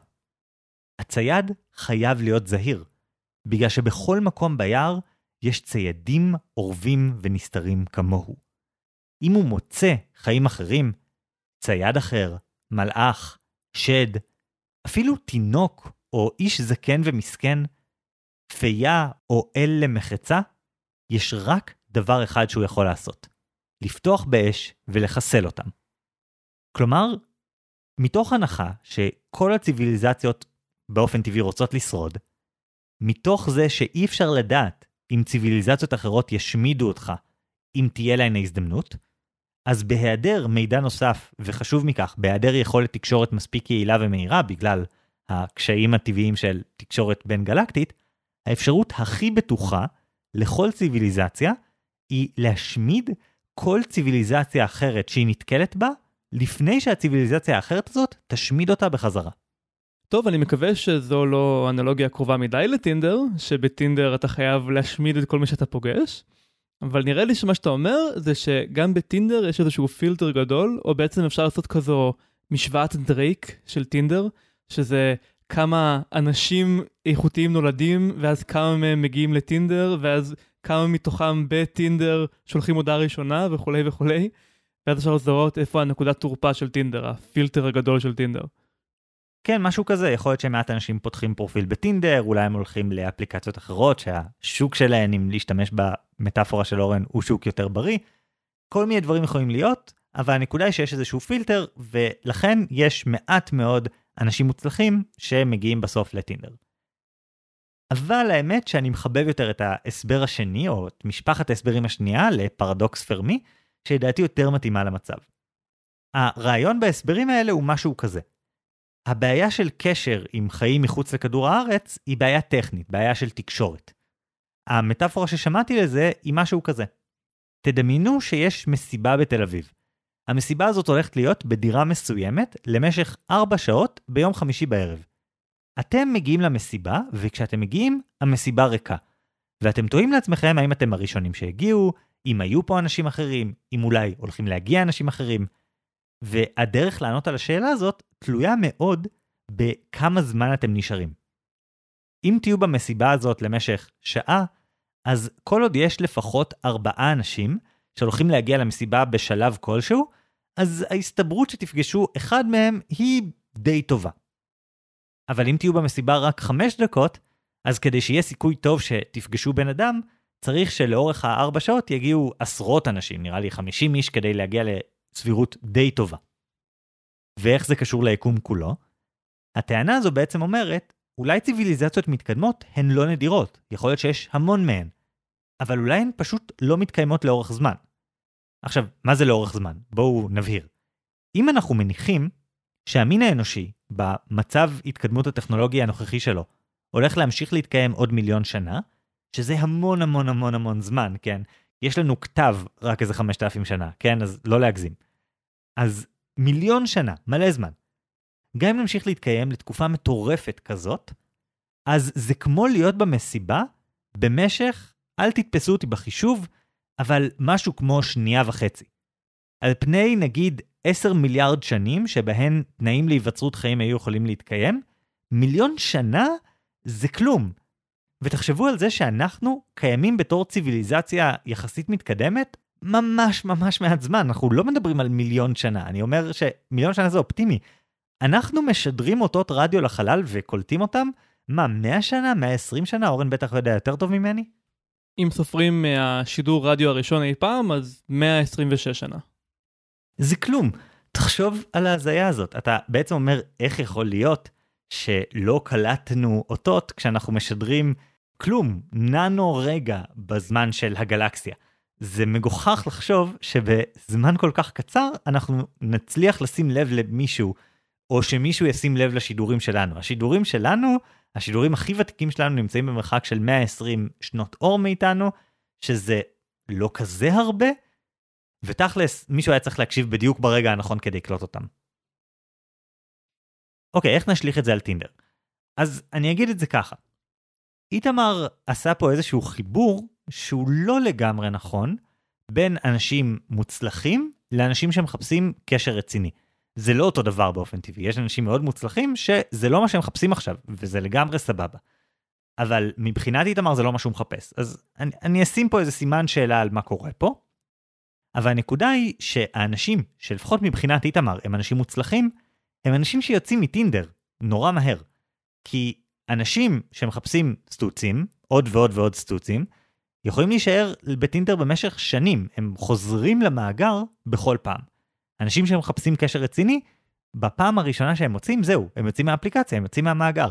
הצייד חייב להיות זהיר, בגלל שבכל מקום ביער יש ציידים, עורבים ונסתרים כמוהו. אם הוא מוצא חיים אחרים, צייד אחר, מלאך, שד, אפילו תינוק או איש זקן ומסכן, פייה או אל למחצה, יש רק דבר אחד שהוא יכול לעשות, לפתוח באש ולחסל אותם. כלומר, מתוך הנחה שכל הציוויליזציות באופן טבעי רוצות לשרוד, מתוך זה שאי אפשר לדעת אם ציוויליזציות אחרות ישמידו אותך, אם תהיה להן ההזדמנות, אז בהיעדר מידע נוסף, וחשוב מכך, בהיעדר יכולת תקשורת מספיק יעילה ומהירה, בגלל הקשיים הטבעיים של תקשורת בין גלקטית, האפשרות הכי בטוחה לכל ציוויליזציה היא להשמיד כל ציוויליזציה אחרת שהיא נתקלת בה, לפני שהציוויליזציה האחרת הזאת תשמיד אותה בחזרה. טוב, אני מקווה שזו לא אנלוגיה קרובה מדי לטינדר, שבטינדר אתה חייב להשמיד את כל מי שאתה פוגש, אבל נראה לי שמה שאתה אומר זה שגם בטינדר יש איזשהו פילטר גדול, או בעצם אפשר לעשות כזו משוואת דרייק של טינדר, שזה כמה אנשים איכותיים נולדים, ואז כמה מהם מגיעים לטינדר, ואז כמה מתוכם בטינדר שולחים הודעה ראשונה וכו' וכו'. ואז אפשר לזהות איפה הנקודת תורפה של טינדר, הפילטר הגדול של טינדר. כן, משהו כזה. יכול להיות שמעט אנשים פותחים פרופיל בטינדר, אולי הם הולכים לאפליקציות אחרות, שהשוק שלהן, אם להשתמש במטאפורה של אורן, הוא שוק יותר בריא. כל מיני דברים יכולים להיות, אבל הנקודה היא שיש איזשהו פילטר, ולכן יש מעט מאוד אנשים מוצלחים שמגיעים בסוף לטינדר. אבל האמת שאני מחבב יותר את ההסבר השני, או את משפחת ההסברים השנייה לפרדוקס פרמי, שדעתי יותר מתאימה למצב. הרעיון בהסברים האלה הוא משהו כזה. הבעיה של קשר עם חיים מחוץ לכדור הארץ היא בעיה טכנית, בעיה של תקשורת. המטאפורה ששמעתי לזה היא משהו כזה. תדמיינו שיש מסיבה בתל אביב. המסיבה הזאת הולכת להיות בדירה מסוימת למשך 4 שעות ביום חמישי בערב. אתם מגיעים למסיבה, וכשאתם מגיעים, המסיבה ריקה. ואתם תוהים לעצמכם האם אתם הראשונים שהגיעו, אם היו פה אנשים אחרים, אם אולי הולכים להגיע אנשים אחרים. והדרך לענות על השאלה הזאת תלויה מאוד בכמה זמן אתם נשארים. אם תהיו במסיבה הזאת למשך שעה, אז כל עוד יש לפחות 4 אנשים, שהולכים להגיע למסיבה בשלב כלשהו, אז ההסתברות שתפגשו אחד מהם היא די טובה. אבל אם תהיו במסיבה רק 5 דקות, אז כדי שיהיה סיכוי טוב שתפגשו בן אדם, צריך שלאורך 4 שעות יגיעו עשרות אנשים, נראה לי 50 איש, כדי להגיע לסבירות די טובה. ואיך זה קשור ליקום כולו? הטענה הזו בעצם אומרת, אולי ציוויליזציות מתקדמות הן לא נדירות, יכול להיות שיש המון מהן, אבל אולי הן פשוט לא מתקיימות לאורך זמן. עכשיו, מה זה לאורך זמן? בואו נבהיר. אם אנחנו מניחים שהמין האנושי, במצב התקדמות הטכנולוגיה הנוכחי שלו, הולך להמשיך להתקיים עוד מיליון שנה, שזה המון המון המון המון זמן, כן? יש לנו כתב רק איזה 5,000 שנה, כן? אז לא להגזים. אז מיליון שנה, מלא זמן. גם אם נמשיך להתקיים לתקופה מטורפת כזאת, אז זה כמו להיות במסיבה, במשך, אל תתפסו אותי בחישוב, אבל משהו כמו 2.5. על פני נגיד 10 מיליארד שנים, שבהן תנאים להיווצרות חיים היו יכולים להתקיים, 1,000,000 שנה זה כלום. ותחשבו על זה שאנחנו קיימים בתור ציוויליזציה יחסית מתקדמת, ממש ממש מעט זמן, אנחנו לא מדברים על 1,000,000 שנה, אני אומר ש1,000,000 שנה זה אופטימי. אנחנו משדרים אותות רדיו לחלל וקולטים אותם, 100 שנה, 120 שנה, אורן בטח יודע יותר טוב ממני? אם סופרים מהשידור רדיו הראשון אי פעם, אז 126 שנה. זה כלום. תחשוב על ההזיה הזאת. אתה בעצם אומר איך יכול להיות שלא קלטנו אותות כשאנחנו משדרים כלום, ננו רגע בזמן של הגלקסיה. זה מגוחך לחשוב שבזמן כל כך קצר אנחנו נצליח לשים לב למישהו, או שמישהו ישים לב לשידורים שלנו. השידורים הכי ותיקים שלנו נמצאים במרחק של 120 שנות אור מאיתנו, שזה לא כזה הרבה, ותכלס מישהו היה צריך להקשיב בדיוק ברגע הנכון כדי לקלוט אותם. אוקיי, איך נשליך את זה על טינדר? אז אני אגיד את זה ככה. איתמר עשה פה איזשהו חיבור שהוא לא לגמרי נכון, בין אנשים מוצלחים לאנשים שמחפשים קשר רציני. זה לא אותו דבר באופן טבעי. יש אנשים מאוד מוצלחים שזה לא מה שהם מחפשים עכשיו, וזה לגמרי סבבה. אבל מבחינת איתמר זה לא מה שהוא מחפש. אז אני אשים פה איזה סימן שאלה על מה קורה פה, אבל הנקודה היא שהאנשים, שלפחות מבחינת איתמר, הם אנשים מוצלחים, הם אנשים שיוצאים מטינדר נורא מהר. כי אנשים שמחפשים סטוצים, עוד ועוד ועוד סטוצים, יכולים להישאר בטינדר במשך שנים. הם חוזרים למאגר בכל פעם. אנשים שמחפשים קשר רציני, בפעם הראשונה שהם מוצאים, זהו, הם יוצאים מהאפליקציה, הם יוצאים מהמאגר.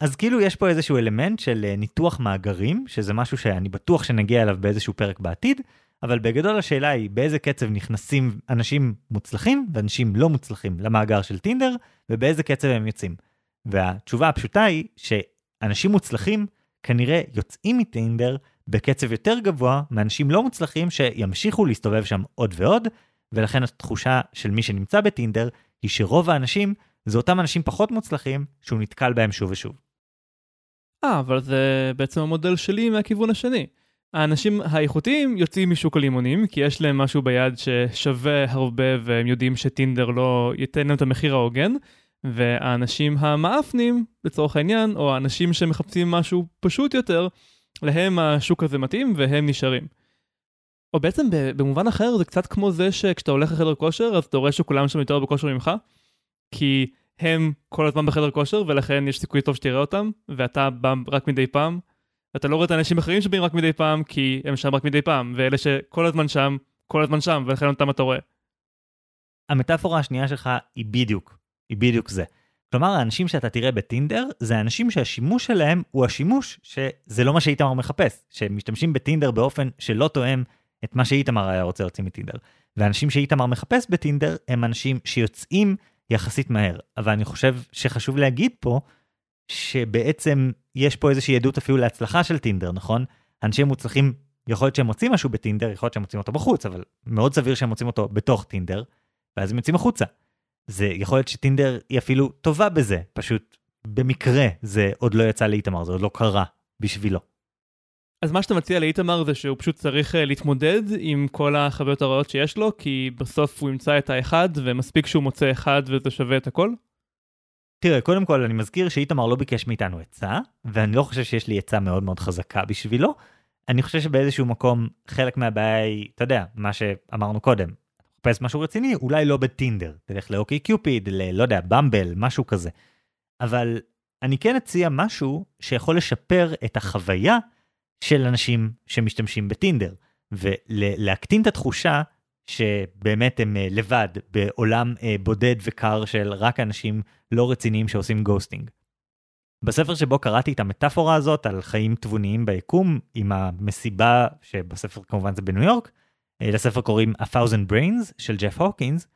אז כאילו יש פה איזשהו אלמנט של ניתוח מאגרים, שזה משהו שאני בטוח שנגיע אליו באיזשהו פרק בעתיד, אבל בגדול השאלה היא באיזה קצב נכנסים אנשים מוצלחים ואנשים לא מוצלחים למאגר של טינדר, ובאיזה קצב הם יוצאים. והתשובה הפשוטה היא שאנשים מוצלחים כנראה יוצאים מטינדר בקצב יותר גבוה מאנשים לא מוצלחים שימשיכו להסתובב שם עוד ועוד, ולכן התחושה של מי שנמצא בטינדר היא שרוב האנשים זה אותם אנשים פחות מוצלחים שהוא נתקל בהם שוב ושוב. אבל זה בעצם המודל שלי מהכיוון השני. האנשים האיכותיים יוצאים משוק הלימונים, כי יש להם משהו ביד ששווה הרבה, והם יודעים שטינדר לא ייתן להם את המחיר ההוגן, והאנשים המאפנים, לצורך העניין, או האנשים שמחפשים משהו פשוט יותר, להם השוק הזה מתאים והם נשארים. או בעצם במובן אחר זה קצת כמו זה שכשאתה הולך לחדר כושר, אז אתה רואה שכולם שם יותר בכושר ממך, כי הם כל הזמן בחדר כושר, ולכן יש סיכוי טוב שתראה אותם, ואתה בא רק מדי פעם, אתה לא רואה את האנשים אחרים שבאים רק מדי פעם, כי הם שם רק מדי פעם, ואלה שכל הזמן שם, כל הזמן שם, ולכן אותם אתה רואה. המטאפורה השנייה שלך היא בדיוק, זה. כלומר, האנשים שאתה תראה בטינדר, זה האנשים שהשימוש שלהם הוא השימוש שזה לא מה שאיתמר מחפש, שמשתמשים בטינדר באופן שלא תואם את מה שאיתמר היה רוצה להוציא מטינדר. ואנשים שאיתמר מחפש בטינדר, הם אנשים שיוצאים יחסית מהר. אבל אני חושב שחשוב להגיד פה, שבעצם יש פה איזושהי עדות אפילו להצלחה של טינדר, נכון? אנשים מוצלחים, יכול להיות שהם מוצאים משהו בטינדר, יכול להיות שהם מוצאים אותו בחוץ, אבל מאוד סביר שהם מוצאים אותו בתוך טינדר, ואז הם יוצאים החוצה. זה יכול להיות שטינדר היא אפילו טובה בזה, פשוט במקרה זה עוד לא יצא לאיתמר, זה עוד לא קרה בשבילו. אז מה שאתה מציע לאיתמר זה שהוא פשוט צריך להתמודד עם כל החוויות הרעות שיש לו, כי בסוף הוא ימצא את האחד, ומספיק שהוא מוצא אחד וזה שווה את הכל? תראה, קודם כל אני מזכיר שאיתמר לא ביקש מאיתנו עצה, ואני לא חושב שיש לי עצה מאוד מאוד חזקה בשבילו. אני חושב שבאיזשהו מקום חלק מהבעיה היא, אתה יודע, מה שאמרנו קודם, תחפש משהו רציני, אולי לא בטינדר, תלך לאוקי קיופיד, לא יודע, במבל, משהו כזה. אבל אני כן אציע משהו שיכול לשפר את החוויה של אנשים שמשתמשים בטינדר, ולהקטין את התחושה שבאמת הם לבד בעולם בודד וקר של רק אנשים לא רציניים שעושים גוסטינג. בספר שבו קראתי את המטאפורה הזאת על חיים תבוניים ביקום, עם המסיבה שבספר כמובן זה בניו יורק, לספר קוראים A Thousand Brains של ג'ף הוקינס,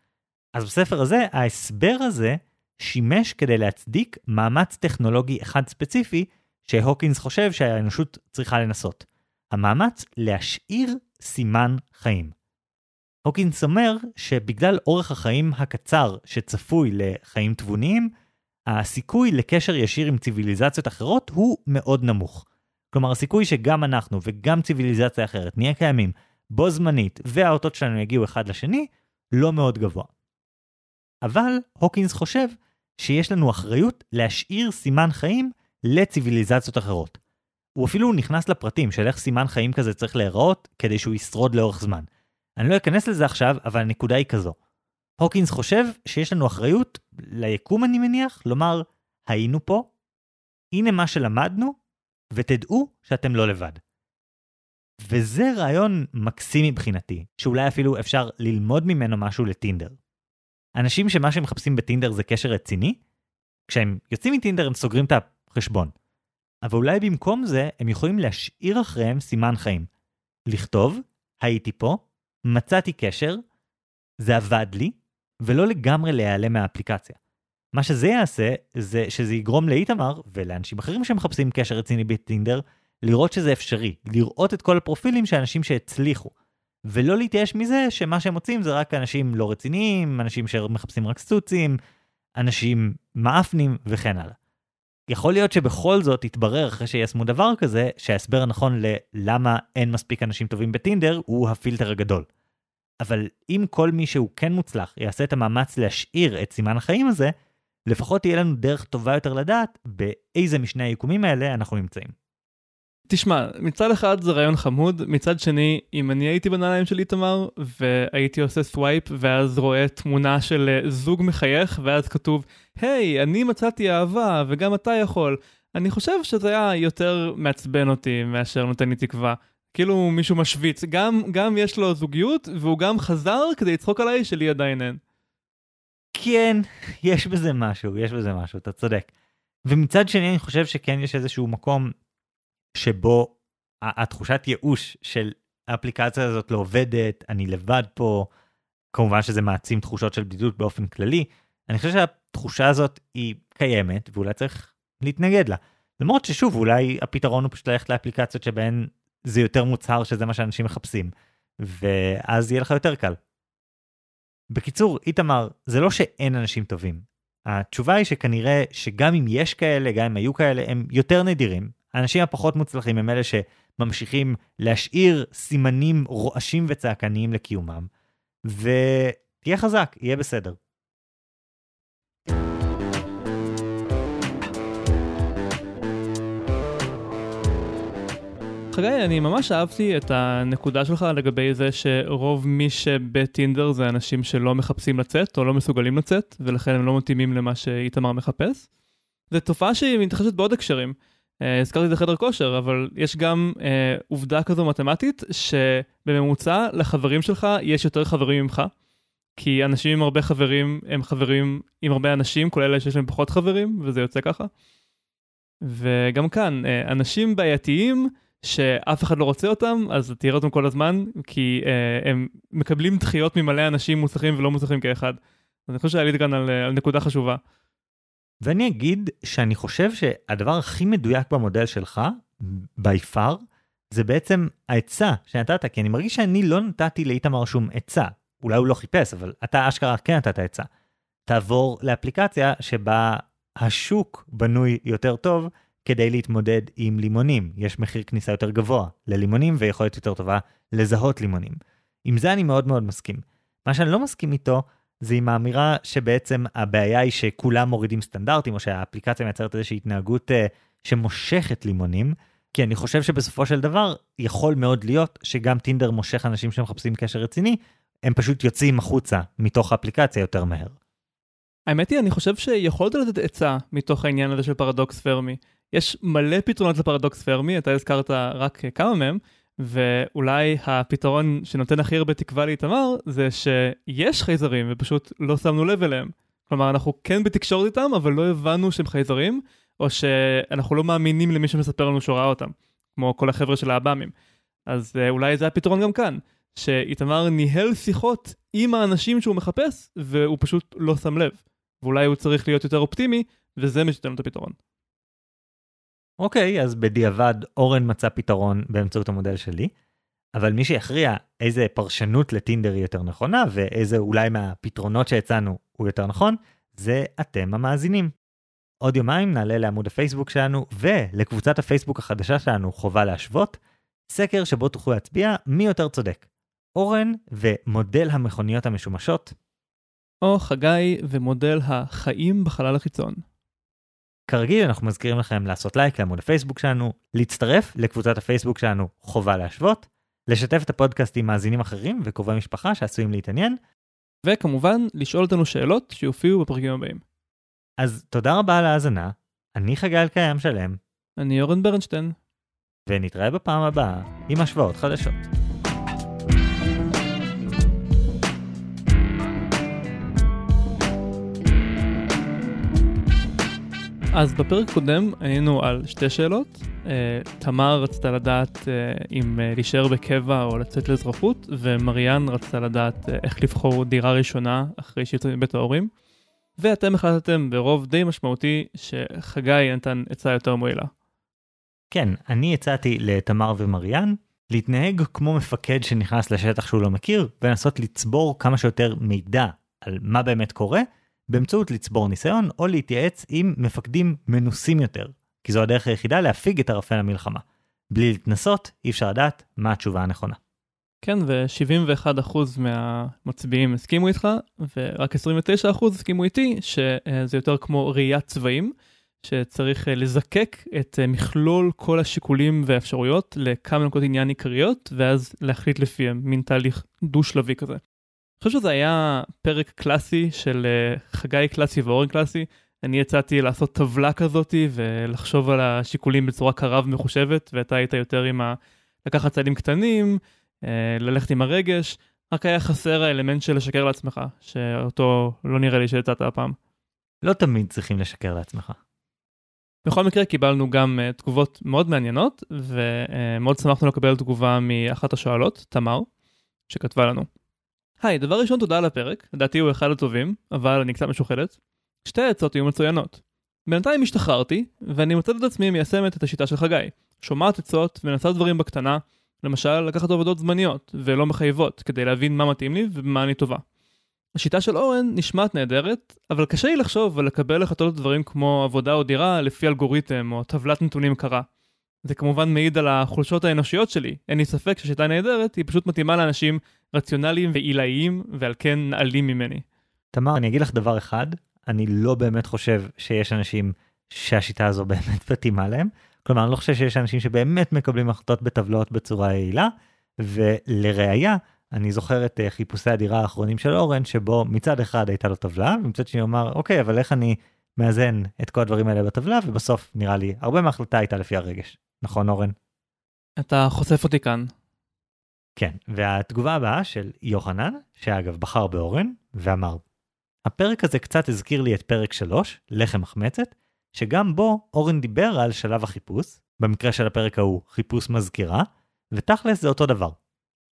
אז בספר הזה ההסבר הזה שימש כדי להצדיק מאמץ טכנולוגי אחד ספציפי שהוקינס חושב שהאנושות צריכה לנסות. המאמץ להשאיר סימן חיים. הוקינס אומר שבגלל אורך החיים הקצר שצפוי לחיים תבוניים, הסיכוי לקשר ישיר עם ציוויליזציות אחרות הוא מאוד נמוך. כלומר, הסיכוי שגם אנחנו וגם ציוויליזציה אחרת נהיה קיימים בו זמנית והאותות שלנו יגיעו אחד לשני, לא מאוד גבוה. אבל הוקינס חושב שיש לנו אחריות להשאיר סימן חיים לציוויליזציות אחרות. הוא אפילו נכנס לפרטים של איך סימן חיים כזה צריך להיראות כדי שהוא ישרוד לאורך זמן. אני לא אכנס לזה עכשיו, אבל הנקודה היא כזו. הוקינס חושב שיש לנו אחריות ליקום, אני מניח, לומר, היינו פה, הנה מה שלמדנו, ותדעו שאתם לא לבד. וזה רעיון מקסים מבחינתי, שאולי אפילו אפשר ללמוד ממנו משהו לטינדר. אנשים שמה שהם מחפשים בטינדר זה קשר רציני, כשהם יוצאים מטינדר הם סוגרים את החשבון. אבל אולי במקום זה הם יכולים להשאיר אחריהם סימן חיים. לכתוב, הייתי פה, מצאתי קשר, זה עבד לי, ולא לגמרי להיעלם מהאפליקציה. מה שזה יעשה, זה שזה יגרום לאיתמר, ולאנשים אחרים שמחפשים קשר רציני בטינדר, לראות שזה אפשרי, לראות את כל הפרופילים של אנשים שהצליחו, ולא להתייאש מזה שמה שהם מוצאים זה רק אנשים לא רציניים, אנשים שמחפשים רק סטוצים, אנשים מאפנים וכן הלאה. יכול להיות שבכל זאת יתברר אחרי שיסמו דבר כזה, שההסבר הנכון ללמה אין מספיק אנשים טובים בטינדר הוא הפילטר הגדול. אבל אם כל מי שהוא כן מוצלח יעשה את המאמץ להשאיר את סימן החיים הזה, לפחות תהיה לנו דרך טובה יותר לדעת באיזה משני היקומים האלה אנחנו נמצאים. תשמע, מצד אחד זה רעיון חמוד, מצד שני, אם אני הייתי בנעליים של איתמר, והייתי עושה סווייפ, ואז רואה תמונה של זוג מחייך, ואז כתוב, היי, אני מצאתי אהבה, וגם אתה יכול. אני חושב שזה היה יותר מעצבן אותי, מאשר נותן לי תקווה. כאילו מישהו משוויץ, גם יש לו זוגיות, והוא גם חזר כדי לצחוק עליי שלי עדיין אין. כן, יש בזה משהו, אתה צודק. ומצד שני, אני חושב שכן יש איזשהו מקום שבו התחושת ייאוש של האפליקציה הזאת לא עובדת, אני לבד פה, כמובן שזה מעצים תחושות של בדידות באופן כללי, אני חושב שהתחושה הזאת היא קיימת, ואולי צריך להתנגד לה. למרות ששוב, אולי הפתרון הוא פשוט ללכת לאפליקציות שבהן זה יותר מוצהר שזה מה שאנשים מחפשים, ואז יהיה לך יותר קל. בקיצור, איתמר, זה לא שאין אנשים טובים. התשובה היא שכנראה שגם אם יש כאלה, גם אם היו כאלה, הם יותר נדירים, האנשים הפחות מוצלחים הם אלה שממשיכים להשאיר סימנים רועשים וצעקניים לקיומם, ותהיה חזק, יהיה בסדר. חגי, אני ממש אהבתי את הנקודה שלך לגבי זה שרוב מי שבטינדר זה אנשים שלא מחפשים לצאת או לא מסוגלים לצאת, ולכן הם לא מתאימים למה שאיתמר מחפש. זו תופעה שהיא מתרחשת בעוד הקשרים. הזכרתי את החדר כושר, אבל יש גם עובדה כזו מתמטית שבממוצע לחברים שלך יש יותר חברים ממך, כי אנשים עם הרבה חברים הם חברים עם הרבה אנשים, כולל אלה שיש להם פחות חברים, וזה יוצא ככה. וגם כאן, אנשים בעייתיים שאף אחד לא רוצה אותם, אז תראה אותם כל הזמן, כי הם מקבלים דחיות ממלא אנשים מוצלחים ולא מוצלחים כאחד. אז אני חושב שעלית כאן על נקודה חשובה. ואני אגיד שאני חושב שהדבר הכי מדויק במודל שלך, ביפר, זה בעצם העצה שנתת, כי אני מרגיש שאני לא נתתי לאיתמר שום עצה, אולי הוא לא חיפש, אבל אתה אשכרה כן נתת עצה. תעבור לאפליקציה שבה השוק בנוי יותר טוב, כדי להתמודד עם לימונים. יש מחיר כניסה יותר גבוה ללימונים, ויכולת יותר טובה לזהות לימונים. עם זה אני מאוד מאוד מסכים. מה שאני לא מסכים איתו, זה עם האמירה שבעצם הבעיה היא שכולם מורידים סטנדרטים, או שהאפליקציה מייצרת איזושהי התנהגות שמושכת לימונים, כי אני חושב שבסופו של דבר יכול מאוד להיות שגם טינדר מושך אנשים שמחפשים קשר רציני, הם פשוט יוצאים החוצה מתוך האפליקציה יותר מהר. האמת היא, אני חושב שיכולת לתת עצה מתוך העניין הזה של פרדוקס פרמי. יש מלא פתרונות לפרדוקס פרמי, אתה הזכרת רק כמה מהם, ואולי הפתרון שנותן הכי הרבה תקווה להתאמר, זה שיש חייזרים ופשוט לא שמנו לב אליהם. כלומר, אנחנו כן בתקשורת איתם, אבל לא הבנו שהם חייזרים, או שאנחנו לא מאמינים למי שמספר לנו שוראה אותם, כמו כל החבר'ה של האבאמים. אז אולי זה הפתרון גם כאן, שהתאמר ניהל שיחות עם האנשים שהוא מחפש, והוא פשוט לא שם לב. ואולי הוא צריך להיות יותר אופטימי, וזה משתן את הפתרון. אוקיי, אז בדיעבד אורן מצא פתרון באמצעות המודל שלי, אבל מי שיכריע איזה פרשנות לטינדר היא יותר נכונה, ואיזה אולי מהפתרונות שהצענו הוא יותר נכון, זה אתם המאזינים. עוד יומיים נעלה לעמוד הפייסבוק שלנו ולקבוצת הפייסבוק החדשה שלנו חובה להשוות, סקר שבו תוכלו להצביע מי יותר צודק, אורן ומודל המכוניות המשומשות, או חגי ומודל החיים בחלל החיצון. כרגיל אנחנו מזכירים לכם לעשות לייק לעמוד הפייסבוק שלנו, להצטרף לקבוצת הפייסבוק שלנו חובה להשוות, לשתף את הפודקאסט עם מאזינים אחרים וקרובי משפחה שעשויים להתעניין, וכמובן לשאול אותנו שאלות שיופיעו בפרקים הבאים. אז תודה רבה על ההאזנה, אני חגי אלקיים שלם. אני אורן ברנשטיין. ונתראה בפעם הבאה עם השוואות חדשות. אז בפרק קודם היינו על שתי שאלות. תמר רצתה לדעת אם להישאר בקבע או לצאת לאזרחות, ומריאן רצתה לדעת איך לבחור דירה ראשונה אחרי שיצאו מבית ההורים. ואתם החלטתם ברוב די משמעותי שחגי נתן עצה יותר מועילה. כן, אני הצעתי לתמר ומריאן להתנהג כמו מפקד שנכנס לשטח שהוא לא מכיר, ולנסות לצבור כמה שיותר מידע על מה באמת קורה, באמצעות לצבור ניסיון או להתייעץ עם מפקדים מנוסים יותר, כי זו הדרך היחידה להפיג את הרפן המלחמה. בלי להתנסות, אי אפשר לדעת מה התשובה הנכונה. כן, ו-71% מהמצביעים הסכימו איתך, ורק 29% הסכימו איתי, שזה יותר כמו ראיית צבעים, שצריך לזקק את מכלול כל השיקולים והאפשרויות לכמה נקודות עניין עיקריות, ואז להחליט לפיהם, מין תהליך דו-שלבי כזה. אני חושב שזה היה פרק קלאסי של חגי קלאסי ואורן קלאסי. אני הצעתי לעשות טבלה כזאת ולחשוב על השיקולים בצורה קרה ומחושבת, ואתה היית יותר עם לקחת צעדים קטנים, ללכת עם הרגש, רק היה חסר האלמנט של לשקר לעצמך, שאותו לא נראה לי שהצעת הפעם. לא תמיד צריכים לשקר לעצמך. בכל מקרה קיבלנו גם תגובות מאוד מעניינות, ומאוד שמחנו לקבל תגובה מאחת השואלות, תמר, שכתבה לנו. היי, דבר ראשון תודה על הפרק, לדעתי הוא אחד הטובים, אבל אני קצת משוחדת. שתי העצות היו מצוינות. בינתיים השתחררתי, ואני מוצאת את עצמי מיישמת את השיטה של חגי. שומעת עצות ונסעת דברים בקטנה, למשל לקחת עובדות זמניות ולא מחייבות, כדי להבין מה מתאים לי ומה אני טובה. השיטה של אורן נשמעת נהדרת, אבל קשה לי לחשוב ולקבל החלטות דברים כמו עבודה או דירה לפי אלגוריתם או טבלת נתונים קרה. זה כמובן מעיד על החולשות האנושיות שלי. אין לי ספק שהשיטה נהדרת, היא פשוט מתאימה לאנשים רציונליים ועילאיים, ועל כן נעלים ממני. תמר, אני אגיד לך דבר אחד, אני לא באמת חושב שיש אנשים שהשיטה הזו באמת מתאימה להם. כלומר, אני לא חושב שיש אנשים שבאמת מקבלים החלטות בטבלות בצורה יעילה, ולראיה, אני זוכר את חיפושי הדירה האחרונים של אורן, שבו מצד אחד הייתה לו טבלה, ומצד שני אומר, אוקיי, אבל איך אני מאזן את כל הדברים האלה בטבלה, ובסוף נראה לי, הרבה מההחלטה הייתה לפי הרגש. נכון, אורן? אתה חושף אותי כאן. כן, והתגובה הבאה של יוחנן, שאגב בחר באורן, ואמר, הפרק הזה קצת הזכיר לי את פרק 3, לחם מחמצת, שגם בו אורן דיבר על שלב החיפוש, במקרה של הפרק ההוא חיפוש מזכירה, ותכלס זה אותו דבר.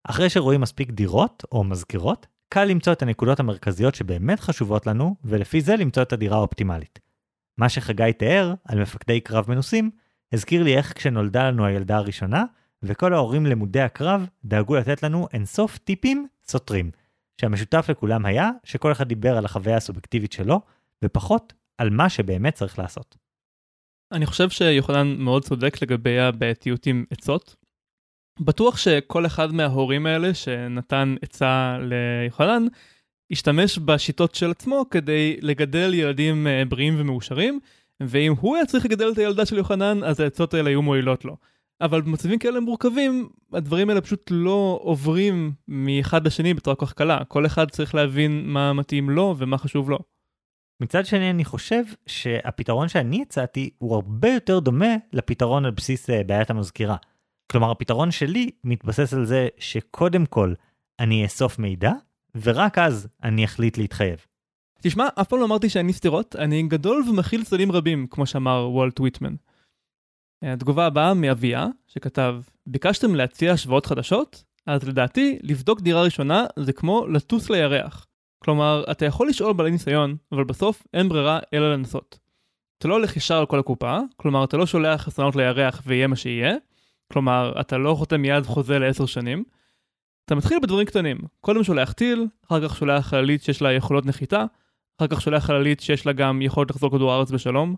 אחרי שרואים מספיק דירות או מזכירות, קל למצוא את הנקודות המרכזיות שבאמת חשובות לנו, ולפי זה למצוא את הדירה האופטימלית. מה שחגי תיאר על מפקדי קרב מנוסים, הזכיר לי איך כשנולדה לנו הילדה הראשונה, וכל ההורים למודי הקרב דאגו לתת לנו אינסוף טיפים סותרים, שהמשותף לכולם היה שכל אחד דיבר על החוויה הסובייקטיבית שלו, ופחות על מה שבאמת צריך לעשות. אני חושב שיוחנן מאוד צודק לגבי הבעייתיות עם עצות. בטוח שכל אחד מההורים האלה שנתן עצה ליוחנן, השתמש בשיטות של עצמו כדי לגדל ילדים בריאים ומאושרים, ואם הוא היה צריך לגדל את הילדה של יוחנן, אז העצות האלה היו מועילות לו. אבל במצבים כאלה מורכבים, הדברים האלה פשוט לא עוברים מאחד לשני בצורה כך קלה. כל אחד צריך להבין מה מתאים לו ומה חשוב לו. מצד שני, אני חושב שהפתרון שאני הצעתי הוא הרבה יותר דומה לפתרון על בסיס בעיית המזכירה. כלומר, הפתרון שלי מתבסס על זה שקודם כל אני אאסוף מידע, ורק אז אני אחליט להתחייב. תשמע, אף פעם לא אמרתי שאני סתירות, אני גדול ומכיל צדדים רבים, כמו שאמר וולט ויטמן. התגובה הבאה מאביה, שכתב, ביקשתם להציע השוואות חדשות? אז לדעתי, לבדוק דירה ראשונה זה כמו לטוס לירח. כלומר, אתה יכול לשאול בעלי ניסיון, אבל בסוף אין ברירה אלא לנסות. אתה לא הולך ישר על כל הקופה, כלומר, אתה לא שולח חסנות לירח ויהיה מה שיהיה, כלומר, אתה לא חותם מיד חוזה ל10 שנים, אתה מתחיל בדברים קטנים, קודם שולח טיל, אחר כך שולח חללית שיש לה יכולות נחיתה, אחר כך שולח חללית שיש לה גם יכולת לחזור כדור הארץ בשלום,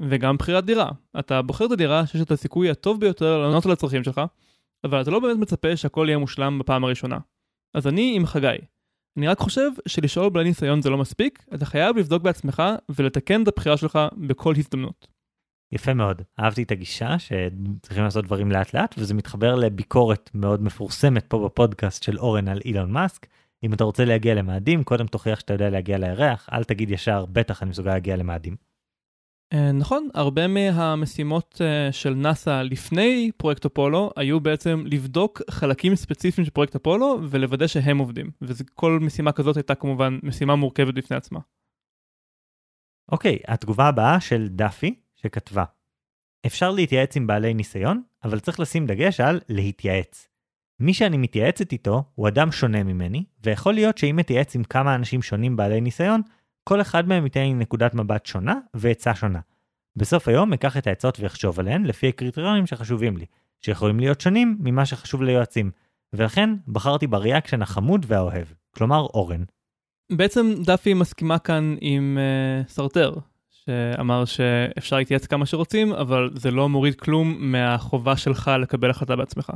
וגם בחירת דירה. אתה בוחר את הדירה שיש את הסיכוי הטוב ביותר לענות על הצרכים שלך, אבל אתה לא באמת מצפה שהכל יהיה מושלם בפעם הראשונה. אז אני עם חגי. אני רק חושב שלשאול בלי ניסיון זה לא מספיק, אתה חייב לבדוק בעצמך ולתקן את הבחירה שלך בכל הזדמנות. יפה מאוד. אהבתי את הגישה שצריכים לעשות דברים לאט לאט, וזה מתחבר לביקורת מאוד מפורסמת פה בפודקאסט של אורן על אילון מאסק. אם אתה רוצה להגיע למאדים, קודם תוכיח שאתה יודע להגיע לירח, אל תגיד ישר, בטח אני מסוגל להגיע למאדים. נכון, הרבה מהמשימות של נאסא לפני פרויקט אפולו היו בעצם לבדוק חלקים ספציפיים של פרויקט אפולו ולוודא שהם עובדים, וכל משימה כזאת הייתה כמובן משימה מורכבת בפני עצמה. אוקיי, התגובה הבאה של דאפי שכתבה, אפשר להתייעץ עם בעלי ניסיון, אבל צריך לשים דגש על להתייעץ. מי שאני מתייעצת איתו הוא אדם שונה ממני, ויכול להיות שאם מתייעץ עם כמה אנשים שונים בעלי ניסיון, כל אחד מהם ייתן לי נקודת מבט שונה ועצה שונה. בסוף היום אקח את העצות ויחשוב עליהן לפי הקריטריונים שחשובים לי, שיכולים להיות שונים ממה שחשוב ליועצים, ולכן בחרתי בריאקשן החמוד והאוהב, כלומר אורן. בעצם דפי מסכימה כאן עם סרטר, שאמר שאפשר להתייעץ כמה שרוצים, אבל זה לא מוריד כלום מהחובה שלך לקבל החלטה בעצמך.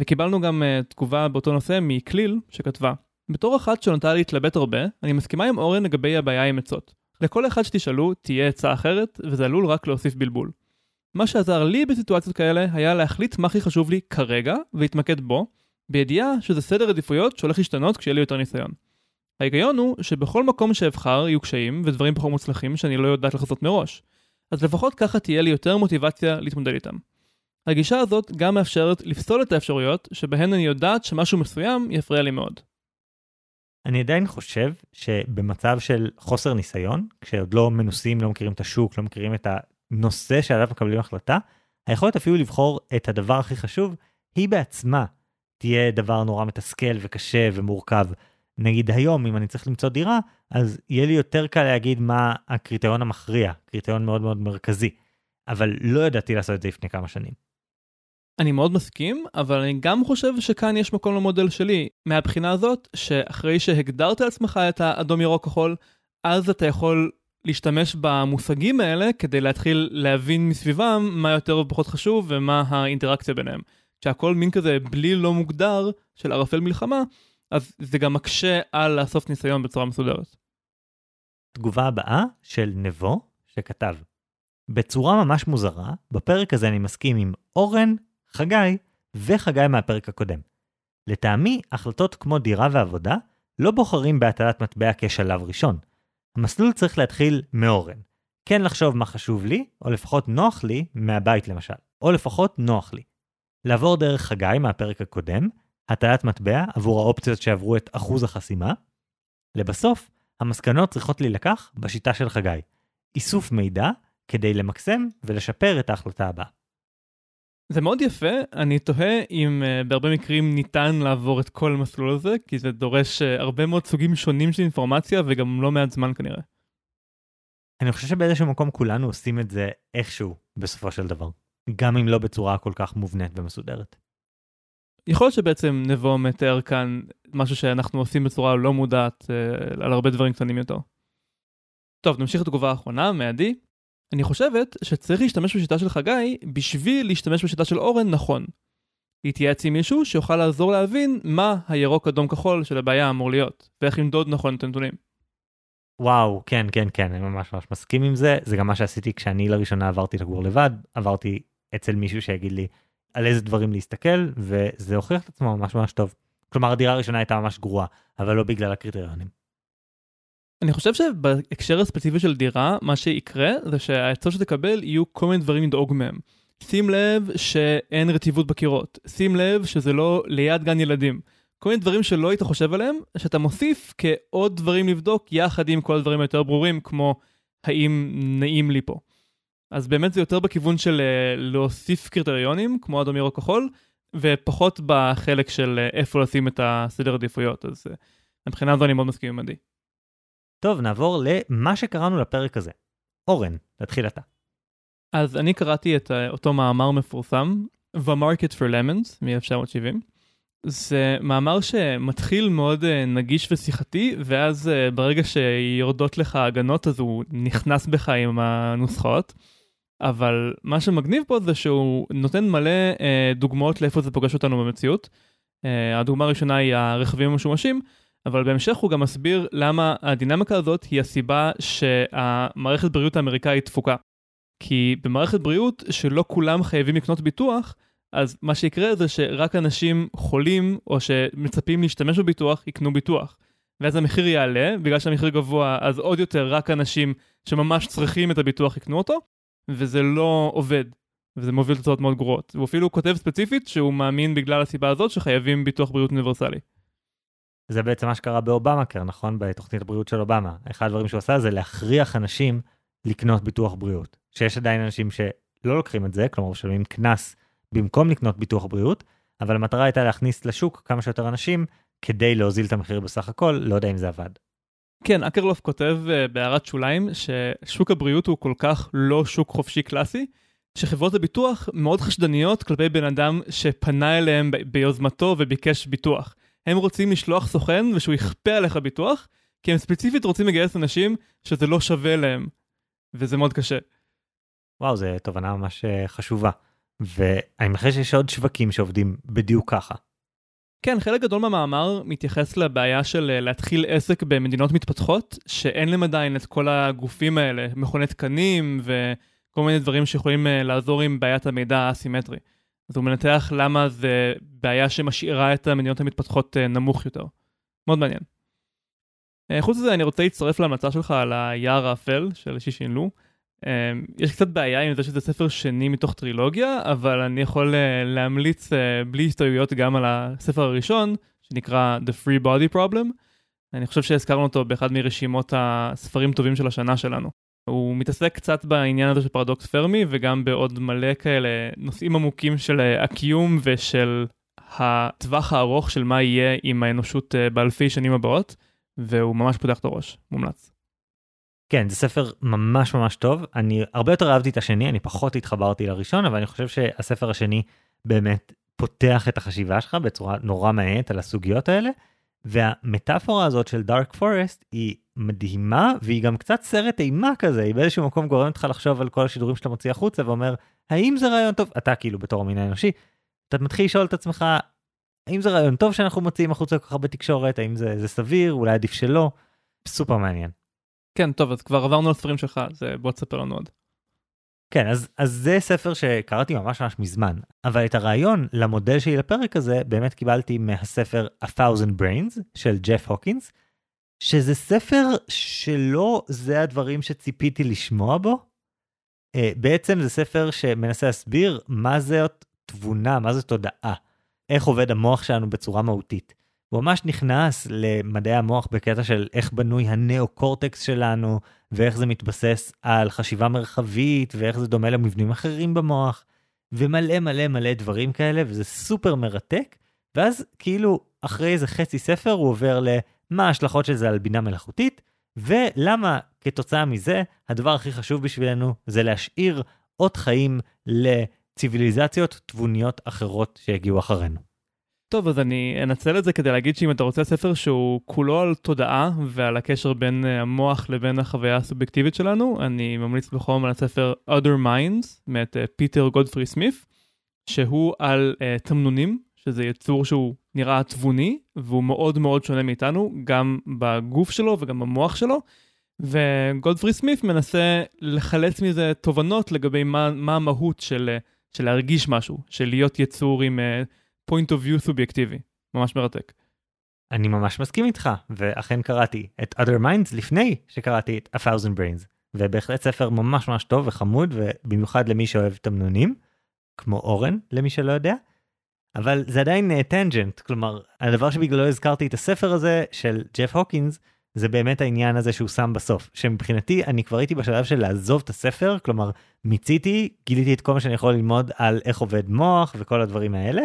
וקיבלנו גם תגובה באותו נושא מכליל שכתבה, בתור אחת שנוטה להתלבט הרבה, אני מסכימה עם אורן לגבי הבעיה עם עצות. לכל אחד שתשאלו, תהיה עצה אחרת, וזה עלול רק להוסיף בלבול. מה שעזר לי בסיטואציות כאלה, היה להחליט מה הכי חשוב לי כרגע, והתמקד בו, בידיעה שזה סדר עדיפויות שהולך להשתנות כשיהיה לי יותר ניסיון. ההיגיון הוא שבכל מקום שאבחר יהיו קשיים ודברים פחות מוצלחים שאני לא יודעת לחזות מראש, אז לפחות ככה תהיה לי יותר מוטיבציה להתמודד איתם. הגישה הזאת גם מאפשרת לפסול את האפשרויות שבהן אני יודעת שמשהו מסוים יפריע לי מאוד. אני עדיין חושב שבמצב של חוסר ניסיון, כשעוד לא מנוסים, לא מכירים את השוק, לא מכירים את הנושא שעליו מקבלים החלטה, היכולת אפילו לבחור את הדבר הכי חשוב, היא בעצמה תהיה דבר נורא מתסכל וקשה ומורכב. נגיד היום, אם אני צריך למצוא דירה, אז יהיה לי יותר קל להגיד מה הקריטריון המכריע, קריטריון מאוד מאוד מרכזי, אבל לא ידעתי לעשות את זה לפני כמה שנים. אני מאוד מסכים, אבל אני גם חושב שכאן יש מקום למודל שלי, מהבחינה הזאת שאחרי שהגדרת לעצמך את האדום ירוק כחול, אז אתה יכול להשתמש במושגים האלה כדי להתחיל להבין מסביבם מה יותר ופחות חשוב ומה האינטראקציה ביניהם. כשהכל מין כזה בלי לא מוגדר של ערפל מלחמה, אז זה גם מקשה על לאסוף ניסיון בצורה מסודרת. תגובה הבאה של נבו שכתב, בצורה ממש מוזרה, בפרק הזה אני מסכים עם אורן, חגי וחגי מהפרק הקודם. לטעמי, החלטות כמו דירה ועבודה לא בוחרים בהטלת מטבע כשלב ראשון. המסלול צריך להתחיל מאורן. כן לחשוב מה חשוב לי, או לפחות נוח לי מהבית למשל, או לפחות נוח לי. לעבור דרך חגי מהפרק הקודם, הטלת מטבע עבור האופציות שעברו את אחוז החסימה. לבסוף, המסקנות צריכות להילקח בשיטה של חגי. איסוף מידע כדי למקסם ולשפר את ההחלטה הבאה. זה מאוד יפה, אני תוהה אם בהרבה מקרים ניתן לעבור את כל המסלול הזה, כי זה דורש הרבה מאוד סוגים שונים של אינפורמציה, וגם לא מעט זמן כנראה. אני חושב שבאיזשהו מקום כולנו עושים את זה איכשהו בסופו של דבר, גם אם לא בצורה כל כך מובנית ומסודרת. יכול להיות שבעצם נבוא מתאר כאן משהו שאנחנו עושים בצורה לא מודעת, על הרבה דברים קטנים יותר. טוב, נמשיך את התגובה האחרונה, מעדי. אני חושבת שצריך להשתמש בשיטה של חגי בשביל להשתמש בשיטה של אורן נכון. להתייעץ עם מישהו שיוכל לעזור להבין מה הירוק אדום כחול של הבעיה אמור להיות, ואיך למדוד נכון את הנתונים. וואו, כן, אני ממש מסכים עם זה. זה גם מה שעשיתי כשאני לראשונה עברתי לגור לבד, עברתי אצל מישהו שיגיד לי על איזה דברים להסתכל, וזה הוכיח את עצמו ממש טוב. כלומר, הדירה הראשונה הייתה ממש גרועה, אבל לא בגלל הקריטריונים. אני חושב שבהקשר הספציפי של דירה, מה שיקרה זה שהעצות שתקבל יהיו כל מיני דברים לדאוג מהם. שים לב שאין רטיבות בקירות, שים לב שזה לא ליד גן ילדים. כל מיני דברים שלא היית חושב עליהם, שאתה מוסיף כעוד דברים לבדוק יחד עם כל הדברים היותר ברורים, כמו האם נעים לי פה. אז באמת זה יותר בכיוון של להוסיף קריטריונים, כמו אדום ירוק כחול, ופחות בחלק של איפה לשים את הסדר עדיפויות. אז מבחינה זו אני מאוד מסכים עם עדי. טוב, נעבור למה שקראנו לפרק הזה. אורן, תתחיל אתה. אז אני קראתי את אותו מאמר מפורסם, The Market for Lemons, מ-1970, זה מאמר שמתחיל מאוד נגיש ושיחתי, ואז ברגע שיורדות לך הגנות, אז הוא נכנס בך עם הנוסחאות, אבל מה שמגניב פה זה שהוא נותן מלא דוגמאות לאיפה זה פוגש אותנו במציאות. הדוגמה הראשונה היא הרכבים המשומשים, אבל בהמשך הוא גם מסביר למה הדינמיקה הזאת היא הסיבה שהמערכת בריאות האמריקאית תפוקה. כי במערכת בריאות שלא כולם חייבים לקנות ביטוח, אז מה שיקרה זה שרק אנשים חולים או שמצפים להשתמש בביטוח יקנו ביטוח. ואז המחיר יעלה, בגלל שהמחיר גבוה, אז עוד יותר רק אנשים שממש צריכים את הביטוח יקנו אותו, וזה לא עובד, וזה מוביל לתוצאות מאוד גרועות. הוא אפילו כותב ספציפית שהוא מאמין בגלל הסיבה הזאת שחייבים ביטוח בריאות אוניברסלי. זה בעצם מה שקרה באובמה, נכון? בתוכנית הבריאות של אובמה. אחד הדברים שהוא עשה זה להכריח אנשים לקנות ביטוח בריאות. שיש עדיין אנשים שלא לוקחים את זה, כלומר משלמים קנס במקום לקנות ביטוח בריאות, אבל המטרה הייתה להכניס לשוק כמה שיותר אנשים כדי להוזיל את המחיר בסך הכל, לא יודע אם זה עבד. כן, אקרלוף כותב בהערת שוליים ששוק הבריאות הוא כל כך לא שוק חופשי קלאסי, שחברות הביטוח מאוד חשדניות כלפי בן אדם שפנה אליהם ביוזמתו וביקש ביטוח. הם רוצים לשלוח סוכן ושהוא יכפה עליך ביטוח, כי הם ספציפית רוצים לגייס אנשים שזה לא שווה להם, וזה מאוד קשה. וואו, זו תובנה ממש חשובה. ואני חושב שיש עוד שווקים שעובדים בדיוק ככה. כן, חלק גדול מהמאמר מתייחס לבעיה של להתחיל עסק במדינות מתפתחות, שאין להם עדיין את כל הגופים האלה, מכוני תקנים וכל מיני דברים שיכולים לעזור עם בעיית המידע האסימטרי. אז הוא מנתח למה זה בעיה שמשאירה את המדינות המתפתחות נמוך יותר. מאוד מעניין. חוץ לזה, אני רוצה להצטרף להמלצה שלך על היער האפל של שישין לו. יש קצת בעיה עם זה שזה ספר שני מתוך טרילוגיה, אבל אני יכול להמליץ בלי הסתייגויות גם על הספר הראשון, שנקרא The Free Body Problem. אני חושב שהזכרנו אותו באחד מרשימות הספרים טובים של השנה שלנו. הוא מתעסק קצת בעניין הזה של פרדוקס פרמי, וגם בעוד מלא כאלה נושאים עמוקים של הקיום ושל הטווח הארוך של מה יהיה עם האנושות באלפי שנים הבאות, והוא ממש פותח את הראש, מומלץ. כן, זה ספר ממש ממש טוב, אני הרבה יותר אהבתי את השני, אני פחות התחברתי לראשון, אבל אני חושב שהספר השני באמת פותח את החשיבה שלך בצורה נורא מעט על הסוגיות האלה, והמטאפורה הזאת של דארק פורסט היא מדהימה, והיא גם קצת סרט אימה כזה, היא באיזשהו מקום גורמת לך לחשוב על כל השידורים שאתה מוציא החוצה, ואומר, האם זה רעיון טוב? אתה כאילו בתור המין האנושי, אתה מתחיל לשאול את עצמך, האם זה רעיון טוב שאנחנו מוציאים החוצה ככה בתקשורת, האם זה סביר, אולי עדיף שלא, סופר מעניין. כן, טוב, אז כבר עברנו לספרים שלך, בוא תספר לנו עוד. כן, אז זה ספר שקראתי ממש ממש מזמן, אבל את הרעיון למודל שלי לפרק הזה, באמת קיבלתי מהספר A Thousand Brains של ג'ף הוקינס, שזה ספר שלא זה הדברים שציפיתי לשמוע בו, בעצם זה ספר שמנסה להסביר מה זה תבונה, מה זה תודעה, איך עובד המוח שלנו בצורה מהותית. הוא ממש נכנס למדעי המוח בקטע של איך בנוי הנאו-קורטקס שלנו, ואיך זה מתבסס על חשיבה מרחבית, ואיך זה דומה למבנים אחרים במוח, ומלא מלא מלא דברים כאלה, וזה סופר מרתק, ואז כאילו אחרי איזה חצי ספר הוא עובר למה ההשלכות של זה על בינה מלאכותית, ולמה כתוצאה מזה הדבר הכי חשוב בשבילנו זה להשאיר עוד חיים לציביליזציות תבוניות אחרות שיגיעו אחרינו. טוב, אז אני אנצל את זה כדי להגיד שאם אתה רוצה ספר שהוא כולו על תודעה ועל הקשר בין המוח לבין החוויה הסובייקטיבית שלנו, אני ממליץ בחום על הספר Other Minds, מאת פיטר גודפרי סמיף, שהוא על תמנונים, שזה יצור שהוא נראה תבוני, והוא מאוד מאוד שונה מאיתנו, גם בגוף שלו וגם במוח שלו, וגודפרי סמיף מנסה לחלץ מזה תובנות לגבי מה המהות של להרגיש משהו, של להיות יצור עם point of view סובייקטיבי. ממש מרתק. אני ממש מסכים איתך, ואכן קראתי את Other Minds לפני שקראתי את A Thousand Brains, ובהחלט ספר ממש ממש טוב וחמוד, ובמיוחד למי שאוהב תמנונים, כמו אורן, למי שלא יודע, אבל זה עדיין טנג'נט, כלומר, הדבר שבגללו הזכרתי את הספר הזה של ג'ף הוקינס, זה באמת העניין הזה שהוא שם בסוף, שמבחינתי אני כבר הייתי בשלב של לעזוב את הספר, כלומר, מיציתי, גיליתי את כל מה שאני יכול ללמוד על איך עובד מוח וכל הדברים האלה,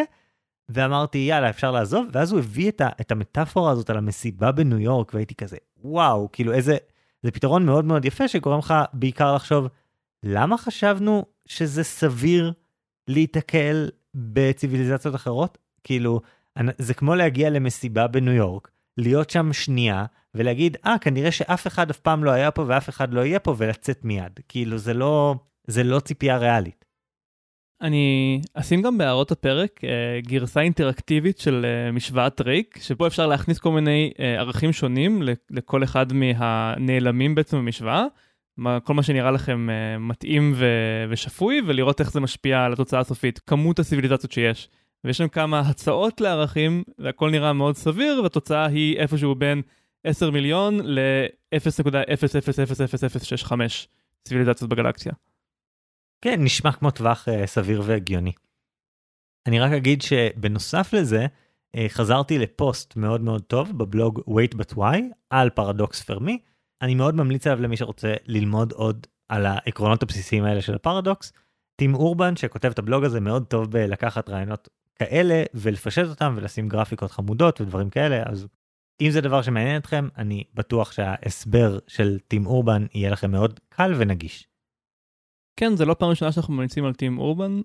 ואמרתי, יאללה, אפשר לעזוב, ואז הוא הביא את המטאפורה הזאת על המסיבה בניו יורק, והייתי כזה, וואו, כאילו איזה, זה פתרון מאוד מאוד יפה, שקוראים לך בעיקר לחשוב, למה חשבנו שזה סביר להתקל בציביליזציות אחרות? כאילו, זה כמו להגיע למסיבה בניו יורק, להיות שם שנייה, ולהגיד, כנראה שאף אחד אף פעם לא היה פה, ואף אחד לא יהיה פה, ולצאת מיד. כאילו, זה לא ציפייה ריאלית. אני אשים גם בהערות הפרק גרסה אינטראקטיבית של משוואת ריק, שבו אפשר להכניס כל מיני ערכים שונים לכל אחד מהנעלמים בעצם במשוואה, כל מה שנראה לכם מתאים ושפוי, ולראות איך זה משפיע על התוצאה הסופית, כמות הסיביליזציות שיש. ויש שם כמה הצעות לערכים, והכל נראה מאוד סביר, והתוצאה היא איפשהו בין 10 מיליון ל-0.0000065 סיביליזציות בגלקסיה. כן, נשמע כמו טווח סביר והגיוני. אני רק אגיד שבנוסף לזה, חזרתי לפוסט מאוד מאוד טוב בבלוג Wait But Why, על פרדוקס פרמי. אני מאוד ממליץ עליו למי שרוצה ללמוד עוד על העקרונות הבסיסיים האלה של הפרדוקס. טים אורבן, שכותב את הבלוג הזה, מאוד טוב בלקחת רעיונות כאלה, ולפשט אותם, ולשים גרפיקות חמודות ודברים כאלה. אז אם זה דבר שמעניין אתכם, אני בטוח שההסבר של טים אורבן יהיה לכם מאוד קל ונגיש. כן, זה לא פעם ראשונה שאנחנו ממליצים על טים אורבן.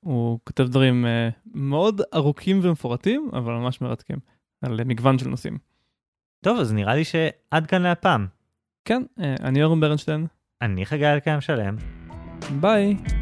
הוא כותב דברים מאוד ארוכים ומפורטים, אבל ממש מרתקים, על מגוון של נושאים. טוב, אז נראה לי שעד כאן להפעם. כן, אני אורן ברנשטיין. אני חגי אלקיים שלם. ביי.